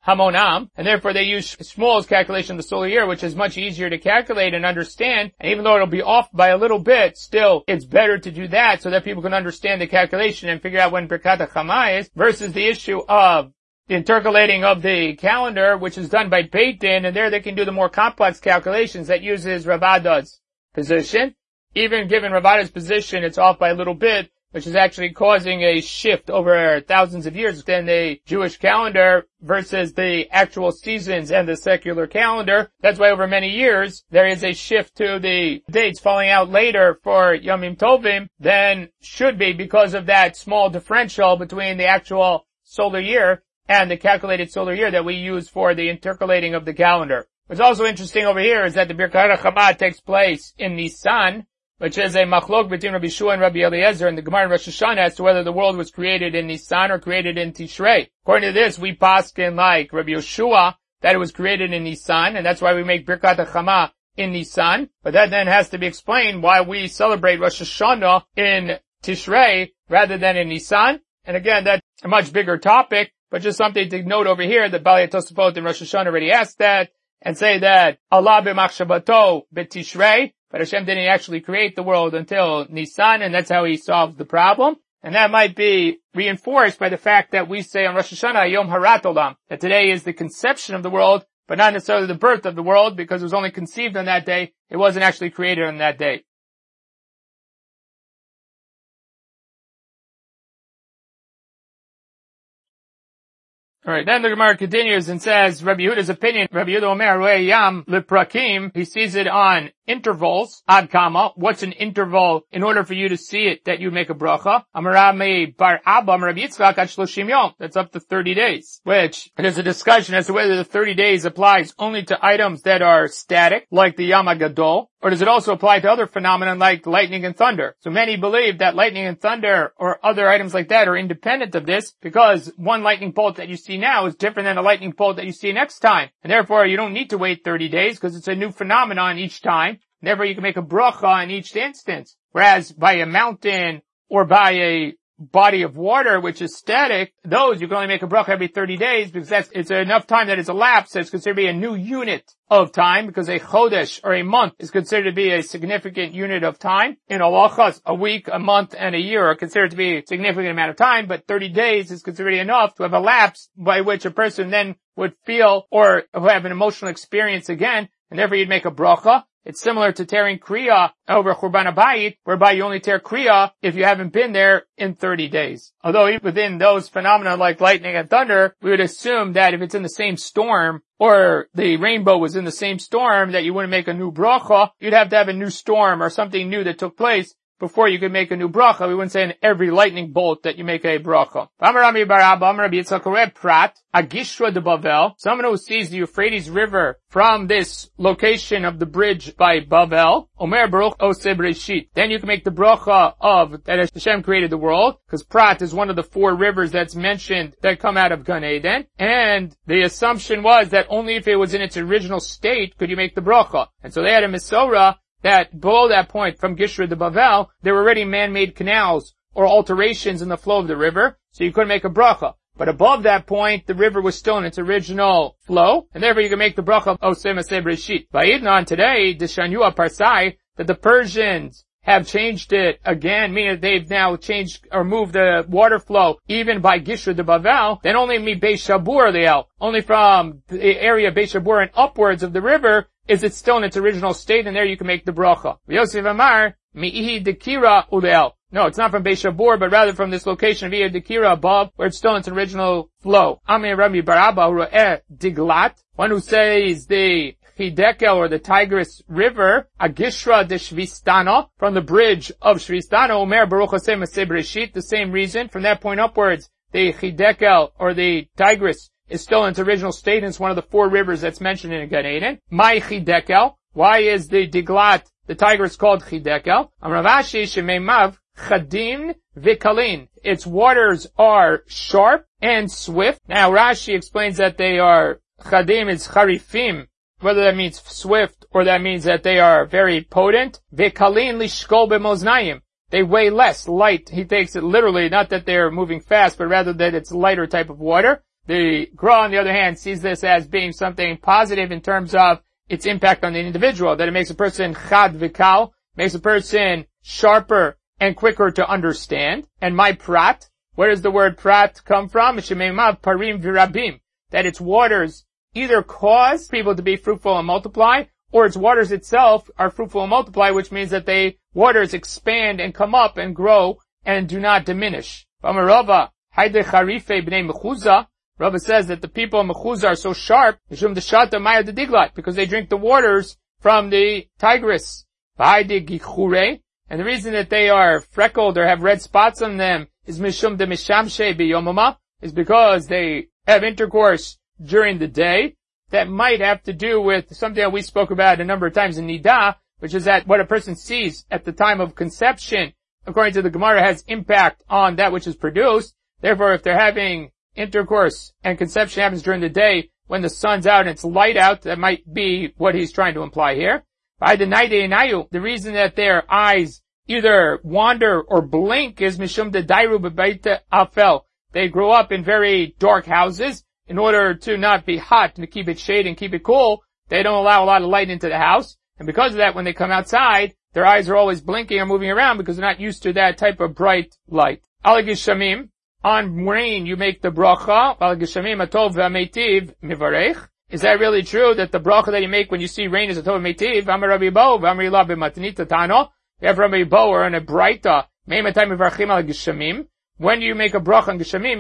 Hamonam, and therefore they use Shmuel's calculation of the solar year, which is much easier to calculate and understand, and even though it'll be off by a little bit, still, it's better to do that so that people can understand the calculation and figure out when Birkat HaChamah is, versus the issue of the intercalating of the calendar, which is done by Beit Din, and there they can do the more complex calculations that uses Rav Ada's position. Even given Rav Ada's position, it's off by a little bit, which is actually causing a shift over thousands of years within the Jewish calendar versus the actual seasons and the secular calendar. That's why over many years there is a shift to the dates falling out later for Yomim Tovim than should be, because of that small differential between the actual solar year and the calculated solar year that we use for the intercalating of the calendar. What's also interesting over here is that the Birkat HaChamah takes place in Nisan, which is a machlok between Rabbi Shua and Rabbi Eliezer and the Gemara in Rosh Hashanah as to whether the world was created in Nisan or created in Tishrei. According to this, we paskin like Rabbi Yeshua that it was created in Nisan, and that's why we make Birkat HaChamah in Nisan. But that then has to be explained why we celebrate Rosh Hashanah in Tishrei rather than in Nisan. And again, that's a much bigger topic, but just something to note over here that Balei Tosafot and Rosh Hashanah already asked that, and say that Allah b'machshavato b'tishrei, but Hashem didn't actually create the world until Nisan, and that's how he solved the problem. And that might be reinforced by the fact that we say on Rosh Hashanah Yom Harat Olam, that today is the conception of the world, but not necessarily the birth of the world, because it was only conceived on that day. It wasn't actually created on that day. Alright, then the Gemara continues and says, Rabbi Yehuda's opinion, Rabbi Yehuda Omer, Yam Liprakim, he sees it on intervals, ad kama, what's an interval in order for you to see it that you make a bracha? Amarami bar Abba, Rabbi Yitzchak, at 30 yom, that's up to 30 days, which there's a discussion as to whether the 30 days applies only to items that are static, like the Yam HaGadol, or does it also apply to other phenomena like lightning and thunder? So many believe that lightning and thunder or other items like that are independent of this, because one lightning bolt that you see now is different than a lightning bolt that you see next time. And therefore, you don't need to wait 30 days because it's a new phenomenon each time. Therefore, you can make a bracha in each instance. Whereas by a mountain or by a body of water, which is static, those you can only make a bracha every 30 days because that's, it's enough time that it's elapsed. That's considered to be a new unit of time because a chodesh or a month is considered to be a significant unit of time. In halachas, a week, a month, and a year are considered to be a significant amount of time, but 30 days is considered enough to have elapsed by which a person then would feel or have an emotional experience again, and therefore you'd make a bracha. It's similar to tearing kriya over Churban Abayit, whereby you only tear kriya if you haven't been there in 30 days. Although even within those phenomena like lightning and thunder, we would assume that if it's in the same storm, or the rainbow was in the same storm, that you wouldn't make a new bracha. You'd have to have a new storm or something new that took place before you could make a new bracha. We wouldn't say in every lightning bolt that you make a bracha. Someone who sees the Euphrates River from this location of the bridge by Bavel, Omer Baruch Oseh Breshit. Then you can make the bracha of that Hashem created the world, because Prat is one of the four rivers that's mentioned that come out of Gan Eden. And the assumption was that only if it was in its original state could you make the bracha. And so they had a Mesorah that below that point, from Gishra to Bavel, there were already man-made canals or alterations in the flow of the river, so you couldn't make a bracha. But above that point, the river was still in its original flow, and therefore you can make the bracha of Oseh Maseh Breshit. Va'idnan today, Deshanyua Parsai, that the Persians have changed it again, meaning that they've now changed or moved the water flow even by Gishra to Bavel, then only mi Beis Shabur Liel, only from the area of Beis Shabur and upwards of the river, is it still in its original state, and there you can make the bracha. Yosef Amar, mi'ihi dekira ule'el. No, it's not from Beis Shabur, but rather from this location of Ihi dekira above, where it's still in its original flow. Amir Rabbi Baraba uro'eh diglat. One who says the Hidekel or the Tigris River, Agishra de Shvistano, from the bridge of Shvistano, Omer Baruch Hashem Maseh Breshit, the same reason. From that point upwards, the Hidekel or the Tigris is still in its original state, and it's one of the four rivers that's mentioned in Gan Eden. Mai Chidekel. Why is the Diglat, the Tigris, called Chidekel? Amravashi Shemeimav Chadim Vikalin. Its waters are sharp and swift. Now Rashi explains that they are Chadim is Charifim, whether that means swift or that means that they are very potent. Vikalin Lishkol B'moznayim. They weigh less, light. He takes it literally, not that they're moving fast, but rather that it's lighter type of water. The Gra, on the other hand, sees this as being something positive in terms of its impact on the individual, that it makes a person chad vikal, makes a person sharper and quicker to understand. And my prat, where does the word prat come from? Shemeimav parim virabim, that its waters either cause people to be fruitful and multiply, or its waters itself are fruitful and multiply, which means that the waters expand and come up and grow and do not diminish. Rava says that the people of Mechuzah are so sharp, because they drink the waters from the Tigris. And the reason that they are freckled or have red spots on them is because they have intercourse during the day. That might have to do with something that we spoke about a number of times in Nidah, which is that what a person sees at the time of conception, according to the Gemara, has impact on that which is produced. Therefore, if they're having intercourse and conception happens during the day when the sun's out and it's light out, that might be what he's trying to imply here. By the Naide Nayu, the reason that their eyes either wander or blink is Mishum de Dairu Babaita Afel. They grow up in very dark houses in order to not be hot and to keep it shade and keep it cool. They don't allow a lot of light into the house. And because of that, when they come outside, their eyes are always blinking or moving around because they're not used to that type of bright light. Alagish Shamim. On rain, you make the bracha. Is that really true that the bracha that you make when you see rain is a tov meitiv? You have Rabbi Bo or in a braita. When do you make a bracha on geshamim?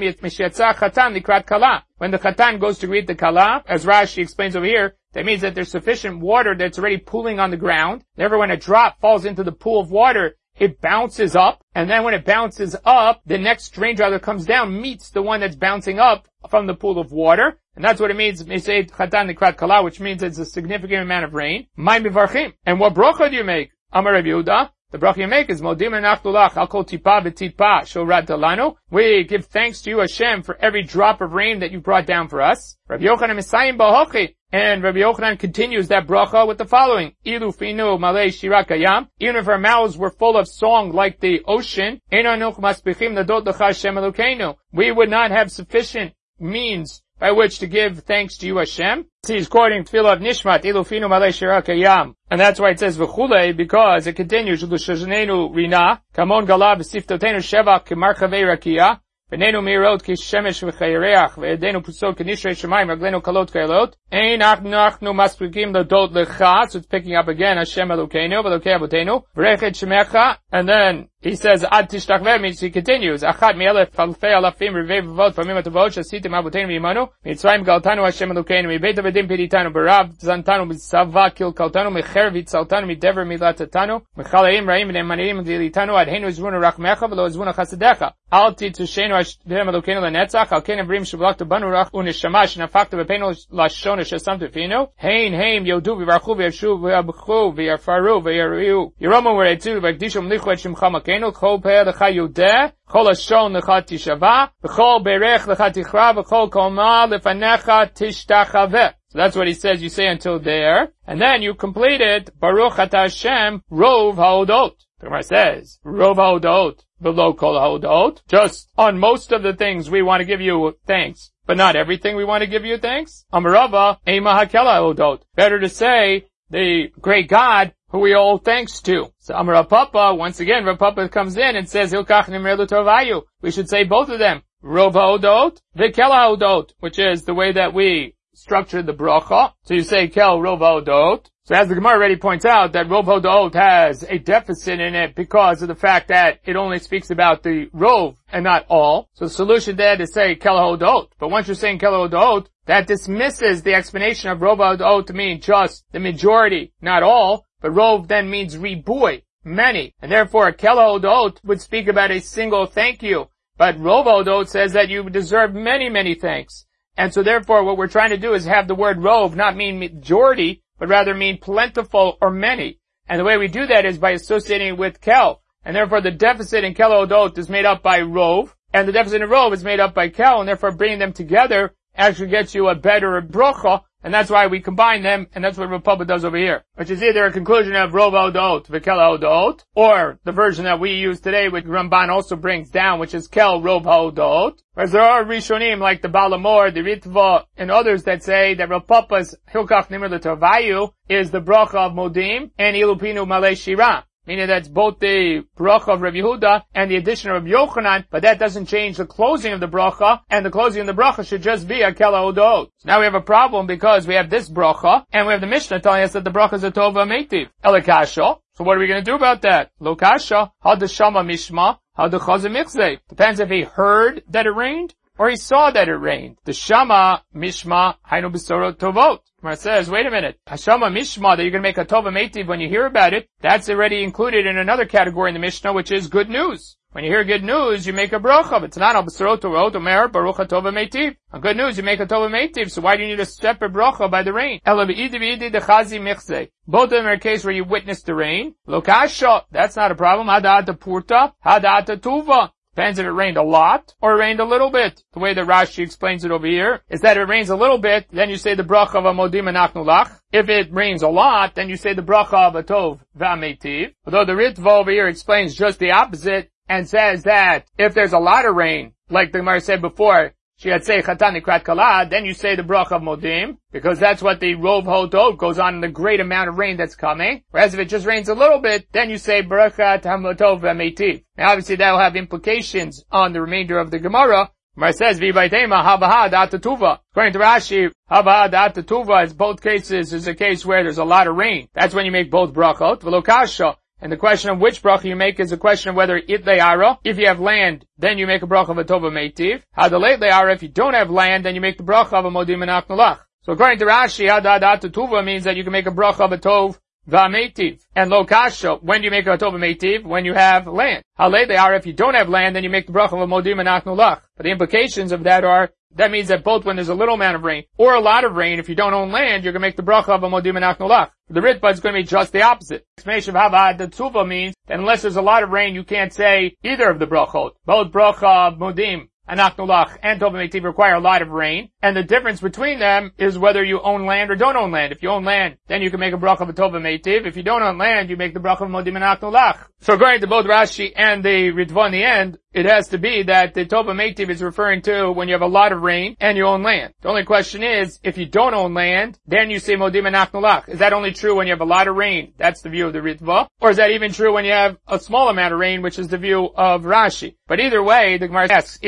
When the chatan goes to greet the kala, as Rashi explains over here, that means that there's sufficient water that's already pooling on the ground. Therefore, when a drop falls into the pool of water, it bounces up, and then when it bounces up, the next raindrop that comes down meets the one that's bouncing up from the pool of water, and that's what it means, which means it's a significant amount of rain. And what bracha do you make? Amar Rabbi Yehuda, The bracha you make is modim enachnu lach al kol tipa b'tipa shorata lanu. We give thanks to you, Hashem, for every drop of rain that you brought down for us. Rabbi Yochanan misayim b'hochi, and Rabbi Yochanan continues that bracha with the following: ilu finu malei shirakayam. Even if our mouths were full of song like the ocean, einanuch maspichim ladot lecha Hashem Elokeinu, we would not have sufficient means by which to give thanks to you, Hashem. He's quoting Tefillah of Nishmat, Ilu Finu Malei Shirakayam. And that's why it says V'chulei, because it continues, Ulu Shazanenu Rina, Kamon Galav Siftotenu Shevach Marchavei Rakia, Venenu Mirot Kishemesh V'chayreach, Ve'edenu Pusot K'nishrei Shemaim, Raglenu Kalot Kailot, Ein Achnu Masprikim Ladot Lecha, so it's picking up again, Hashem Elokeinu, V'lokei Avotenu, V'rechet Shemecha, and then he says, Ad Tishtachveh, means he continues, Achat mi'elef, alfei alafim, rivei v'vot, famim atavot, shasitim avotenu imanu, mitzrayim galtanu Hashem Elokeinu, mibeit avedim piritanu, barav, zantanu, mitzava, kilkaltanu, mecher, vitzaltanu, midever, milatatanu, mechaleim, raim, nemanim, dilitanu, adhenu zvunu rachmecha, v'lo zvunu chasadecha. Alti tushenu Hashem Elokeinu lenetzach, alken avrim shablachtu banu rach, unishamash, nafaktu v'penu lashonu shasamtu finu, hein, hein, yodu, v'varchu, v'yavshu, v'yabchu, v'yarfaru, v'yariu, yiramu v'retzu, v'yakdishu mlichu et shimchamakim, Kol Peh Lecha Yudeh, Kol Hashon Lecha Tishavah, V'chol Berech Lecha Tichra, V'chol Koma Lefanecha Tishtachaveh. So that's what he says, you say until there, and then you complete it, Baruch Atah Hashem, Rov HaOdot. The Gemara says, Rov HaOdot, below Kol HaOdot, just on most of the things we want to give you thanks, but not everything we want to give you thanks. Amarava, Ema Hakela HaOdot. Better to say, the great God, who we owe thanks to. So Rav Papa, once again, Rav Papa comes in and says, Hilkach Nimrei L'Tovayu. We should say both of them, Rov HaOdot, V'Kel HaOdot, which is the way that we structure the bracha. So you say Kel Rov HaOdot. So as the Gemara already points out, that Rov HaOdot has a deficit in it because of the fact that it only speaks about the Rov and not all. So the solution there is to say Kel HaOdot. But once you're saying Kel HaOdot, that dismisses the explanation of Rov HaOdot to mean just the majority, not all. But Rov then means ribuy, many, and therefore Kel HaOdot would speak about a single thank you. But Rov HaOdot says that you deserve many, many thanks. And so therefore what we're trying to do is have the word Rov not mean majority, but rather mean plentiful or many. And the way we do that is by associating with Kel. And therefore the deficit in Kel HaOdot is made up by Rov, and the deficit in Rov is made up by Kel, and therefore bringing them together actually gets you a better brocha. And that's why we combine them, and that's what Rav Papa does over here, which is either a conclusion of Rov HaOdot, V'Kel HaOdot, or the version that we use today, which Ramban also brings down, which is Kel Rov HaOdot. Whereas there are Rishonim like the Ba'al Ov, the Ritva, and others that say that Rav Papa's Hilkach Nimrei L'Tovayu is the bracha of Modim and Ilupinu Malei Shira, meaning that's both the bracha of Rav Yehuda and the addition of Rav Yochanan, but that doesn't change the closing of the bracha, and the closing of the bracha should just be a Kel HaOdot. So now we have a problem because we have this bracha, and we have the Mishnah telling us that the bracha is a Tov HaMeitiv, Elekasha. So what are we going to do about that? Lokasha, Hadashama Mishma, Hadachazim Michzeh. Depends if he heard that it rained, or he saw that it rained. The Shama Mishma Hainu Besorot Tovot. It says, wait a minute, Hashama Mishma, that you're going to make a Tov HaMeitiv when you hear about it, that's already included in another category in the Mishnah, which is good news. When you hear good news, you make a bracha. It's not al Besorot Tovot, Omer, Baruch HaTov HaMeitiv. On good news, you make a Tov HaMeitiv, so why do you need a separate bracha by the rain? Ela b'idi b'idi dechazi michzeh. Both of them are a case where you witness the rain. Lokasha, that's not a problem. Hada'ata purta, hada'ata tuva. Depends if it rained a lot or it rained a little bit. The way that Rashi explains it over here is that if it rains a little bit, then you say the bracha of a modim enachnu lach. If it rains a lot, then you say the bracha of a tov v'ameitiv. Although the Ritva over here explains just the opposite and says that if there's a lot of rain, like the Gemara said before, she had say chatan nikrat kala, then you say the bracha of modim, because that's what the Rov HaOdot goes on in the great amount of rain that's coming. Whereas if it just rains a little bit, then you say Barachat HaMotov HaMeitiv. Now obviously that will have implications on the remainder of the Gemara. Gemara says, V'ibaytema Havaha Da'atatuva. According to Rashi, Havaha Da'atatuva is both cases, is a case where there's a lot of rain. That's when you make both brachot. V'lokasha. And the question of which bracha you make is a question of whether itle'ara, if you have land, then you make a bracha of a tov ha'meitiv. Hadale'ara, if you don't have land, then you make the bracha of a modim enachnu lach. So according to Rashi, hada'ata tuva means that you can make a bracha of a tov v'ameitiv. And lo kasha, when do you make a tov v'ameitiv? When you have land. Hadale'ara, if you don't have land, then you make the bracha of a modim enachnu lach. But the implications of that are, that means that both when there's a little amount of rain, or a lot of rain, if you don't own land, you're going to make the bracha of a modim enachnu lach. The Ritva is going to be just the opposite. Explanation of Havad, the Tzuva means that unless there's a lot of rain, you can't say either of the brachot. Both bracha mudim and Achnulach and Tov Meitiv require a lot of rain, and the difference between them is whether you own land or don't own land. If you own land, then you can make a bracha of Tov Meitiv. If you don't own land, you make the bracha of Modim and Achnulach. So according to both Rashi and the Ritva in the end, it has to be that the Tov Meitiv is referring to when you have a lot of rain and you own land. The only question is, if you don't own land, then you say Modim and Achnulach. Is that only true when you have a lot of rain? That's the view of the Ritva. Or is that even true when you have a small amount of rain, which is the view of Rashi? But either way, the Gemara asks,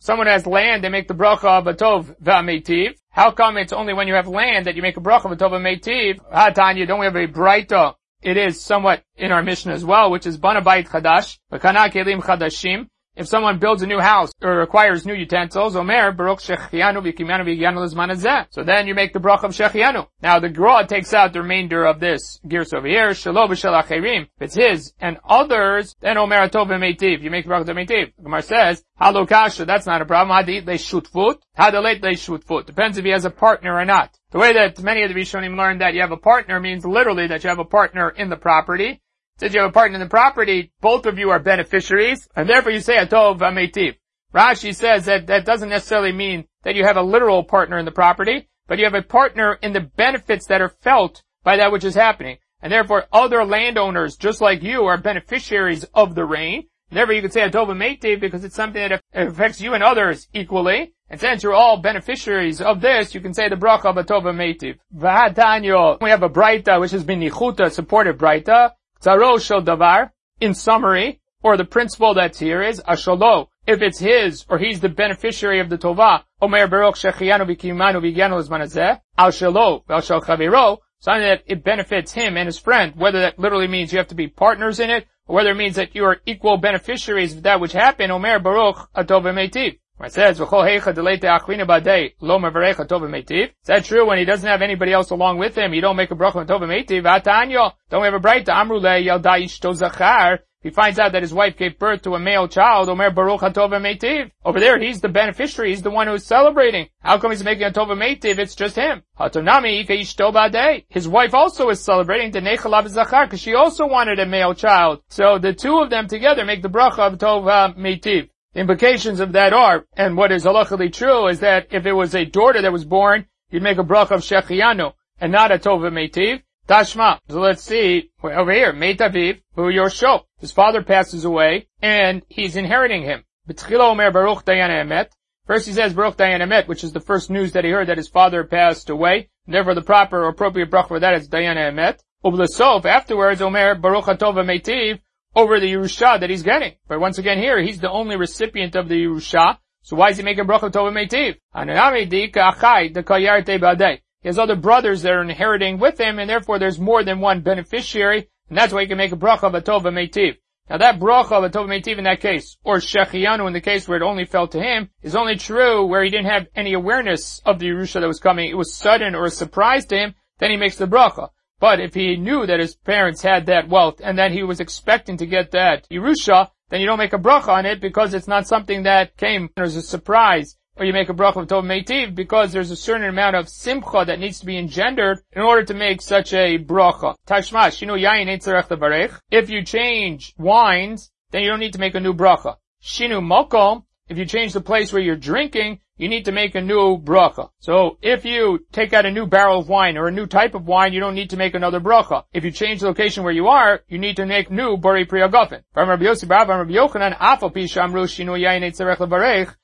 someone has land, they make the bracha of a Tov V'Meitiv. How come it's only when you have land that you make a bracha of a Tov V'Meitiv? Ha, Tanya, don't we have a Braita? It is somewhat in our Mishnah as well, which is Bana Bait Chadash, V'Kana Kelim Chadashim. If someone builds a new house or requires new utensils, Omer, Baruch Shechianu V'Kimanu V'Yanu L'Zman Hazeh. So then you make the bracha of Shechianu. Now the Gra takes out the remainder of this gears over here, Shelo B'Shel Achirim. If it's his and others, then Omer Tov V'Meitiv. You make the bracha of Meitiv. The Gemara says, Halo Kasha, that's not a problem. Hadi Le Shutfut, Hadalet Le Shutfut. Depends if he has a partner or not. The way that many of the Rishonim learned that you have a partner means literally that you have a partner in the property. Since you have a partner in the property, both of you are beneficiaries, and therefore you say a Tov V'Meitiv. Rashi says that that doesn't necessarily mean that you have a literal partner in the property, but you have a partner in the benefits that are felt by that which is happening. And therefore other landowners, just like you, are beneficiaries of the rain. And therefore you could say a Tov V'Meitiv because it's something that affects you and others equally. And since you're all beneficiaries of this, you can say the bracha of a Tov V'Meitiv. We have a Braita, which has been Nichuta, supportive Braita. Tzaro shel davar, in summary, or the principle that's here is, asholo, if it's his, or he's the beneficiary of the tova, omer baruch shechianu v'kimanu v'yanu l'zman hazeh, al shelo, al shel chaviro, something that it benefits him and his friend, whether that literally means you have to be partners in it, or whether it means that you are equal beneficiaries of that which happened, omer baruch atov v'meitiv. It says, is that true when he doesn't have anybody else along with him? You don't make a bracha on Tov V'Meitiv. Don't we have a bracha? Amrulei yalda ishto zachar. He finds out that his wife gave birth to a male child. Omer baruch hatov v'meitiv. Over there, he's the beneficiary. He's the one who's celebrating. How come he's making a tov v'meitiv? It's just him. Hatonami ika ishto b'adei. His wife also is celebrating the nechalav zachar because she also wanted a male child. So the two of them together make the bracha of Tov V'Meitiv. The implications of that are, and what is halachically true, is that if it was a daughter that was born, you'd make a bracha of Shechianu, and not a Tov V'Meitiv. Tashma. So let's see, over here, Meitaviv, Hu Yosho. His father passes away, and he's inheriting him. B'tchila Omer Baruch Dayan Emet. First he says Baruch Dayan Emet, which is the first news that he heard that his father passed away. And therefore the proper or appropriate bracha for that is Dayan Emet. Ub'lesof, afterwards, Omer Baruch HaTov V'Meitiv, over the Yerusha that he's getting. But once again here, he's the only recipient of the Yerusha, so why is he making bracha Tov V'Meitiv? He has other brothers that are inheriting with him, and therefore there's more than one beneficiary, and that's why he can make a bracha of a Tov V'Meitiv. Now that bracha of a Tov V'Meitiv in that case, or Shechianu in the case where it only fell to him, is only true where he didn't have any awareness of the Yerusha that was coming. It was sudden or a surprise to him, then he makes the bracha. But if he knew that his parents had that wealth and that he was expecting to get that Yerusha, then you don't make a bracha on it because it's not something that came as a surprise. Or you make a bracha of Tov V'Meitiv because there's a certain amount of simcha that needs to be engendered in order to make such a bracha. Tashmash, yayin ain't tzarech levarech. If you change wines, then you don't need to make a new bracha. Shinu mokom. If you change the place where you're drinking, you need to make a new bracha. So if you take out a new barrel of wine or a new type of wine, you don't need to make another bracha. If you change the location where you are, you need to make new bari priyagofen.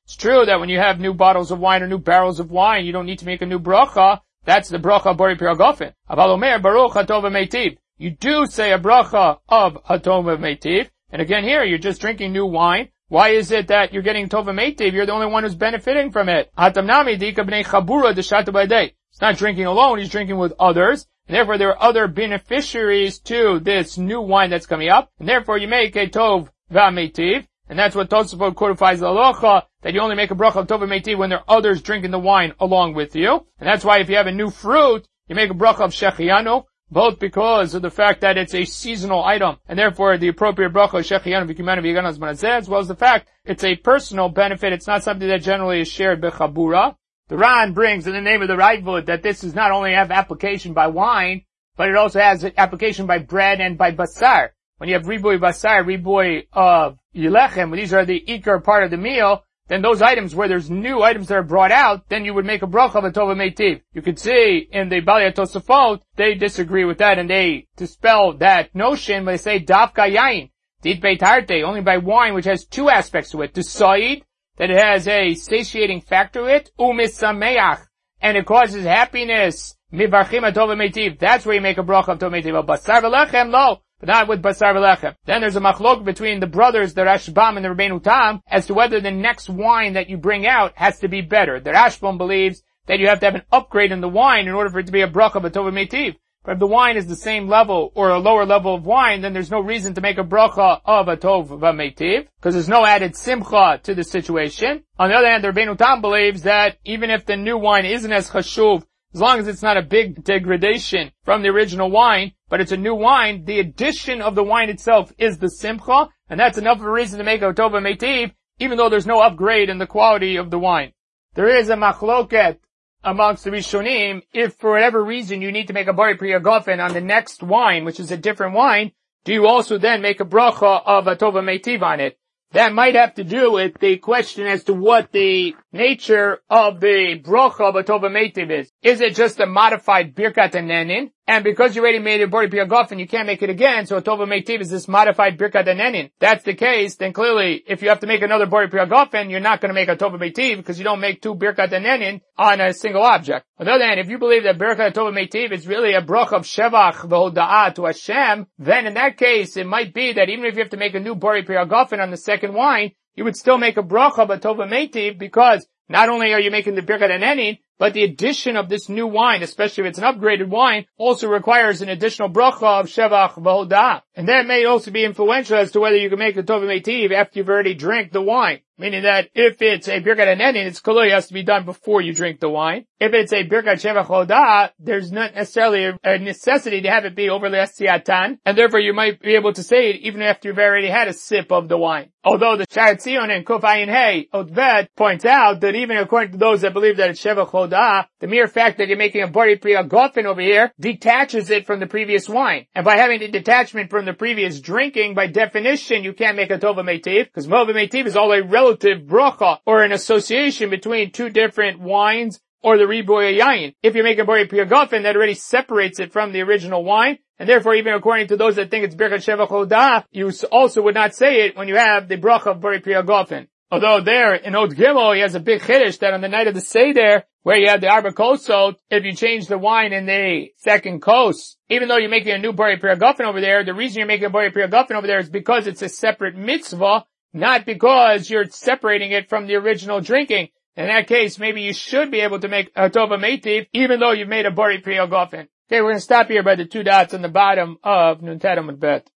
It's true that when you have new bottles of wine or new barrels of wine, you don't need to make a new bracha. That's the bracha of bari priyagofen. Avalomer baruch hatov v'meitiv. You do say a bracha of hatov v'meitiv. And again here, you're just drinking new wine. Why is it that you're getting Tov V'Meitiv? You're the only one who's benefiting from it. It's not drinking alone, he's drinking with others. And therefore there are other beneficiaries to this new wine that's coming up. And therefore you make a Tov V'Meitiv. And that's what Tosafot codifies the halacha, that you only make a bracha of Tov V'Meitiv when there are others drinking the wine along with you. And that's why if you have a new fruit, you make a bracha of Shechianu. Both because of the fact that it's a seasonal item, and therefore the appropriate bracha Shechianu V'Kimanu V'Yanu L'Zman Hazeh, as well as the fact it's a personal benefit. It's not something that generally is shared b'chabura. The Ran brings in the name of the Raivud that this does not only have application by wine, but it also has application by bread and by basar. When you have ribui basar, ribui of yilechem, when these are the ikar part of the meal, then those items where there's new items that are brought out, then you would make a bracha of a tova meitiv. You could see in the Balei HaTosafot, they disagree with that and they dispel that notion. They say dafka yain, dit beitarte, only by wine, which has two aspects to it. Desaid, that it has a satiating factor to it, umisameach, and it causes happiness. Mivarchim tova meitiv. That's where you make a bracha of tova meitiv. Basar v'lechem lo. But not with basar v'lechem. Then there's a machlok between the brothers, the Rashbam and the Rabbeinu Tam, as to whether the next wine that you bring out has to be better. The Rashbam believes that you have to have an upgrade in the wine in order for it to be a bracha of a tova meitiv. But if the wine is the same level or a lower level of wine, then there's no reason to make a bracha of a tova meitiv, because there's no added simcha to the situation. On the other hand, the Rabbeinu Tam believes that even if the new wine isn't as chashuv, as long as it's not a big degradation from the original wine, but it's a new wine, the addition of the wine itself is the simcha, and that's enough of a reason to make a tova meitiv, even though there's no upgrade in the quality of the wine. There is a machloket amongst the Rishonim, if for whatever reason you need to make a bari priya gofen on the next wine, which is a different wine, do you also then make a bracha of a tova meitiv on it? That might have to do with the question as to what the nature of the bracha of a tova meitiv is. Is it just a modified birkat anenin? And because you already made a bori piagofen, you can't make it again, so a tova meitiv is this modified birkat anenin. That's the case, then clearly, if you have to make another bori piagofen, you're not going to make a tova meitiv, because you don't make two birkat anenin on a single object. On the other hand, if you believe that birkat tova meitiv is really a brach of shevach v'hoda'ah to Hashem, then in that case, it might be that even if you have to make a new bori piagofen on the second wine, you would still make a bracha of a tova meitiv, because not only are you making the birkat anenin, but the addition of this new wine, especially if it's an upgraded wine, also requires an additional bracha of shevach v'hodah. And that may also be influential as to whether you can make the tova meitiv after you've already drank the wine. Meaning that if it's a birkat anenin, it's clearly has to be done before you drink the wine. If it's a birkat shevach v'hodah, there's not necessarily a necessity to have it be over l'hasiatan, and therefore you might be able to say it even after you've already had a sip of the wine. Although the Shaar Tzion and Kuf Ayin Hey Otvet points out that even according to those that believe that it's shevach v'hodah, the mere fact that you're making a bari priya gofen over here detaches it from the previous wine. And by having the detachment from the previous drinking, by definition, you can't make a tova meitiv, because tova meitiv is all a relative bracha, or an association between two different wines, or the riboy yayin. If you're making bari priya gofen, that already separates it from the original wine, and therefore, even according to those that think it's birkat shevach v'hodah, you also would not say it when you have the bracha of bari priya gofen. Although there, in Od Gimel, he has a big chiddush that on the night of the Seder, where you have the Arba Kosot, if you change the wine in the second kos, even though you're making a new Bari Priya Gofen over there, the reason you're making a Bari Priya Gofen over there is because it's a separate mitzvah, not because you're separating it from the original drinking. In that case, maybe you should be able to make a Tova Meitiv, even though you've made a Bari Priya Gofen. Okay, we're going to stop here by the two dots on the bottom of Nuntad Amar Aleph.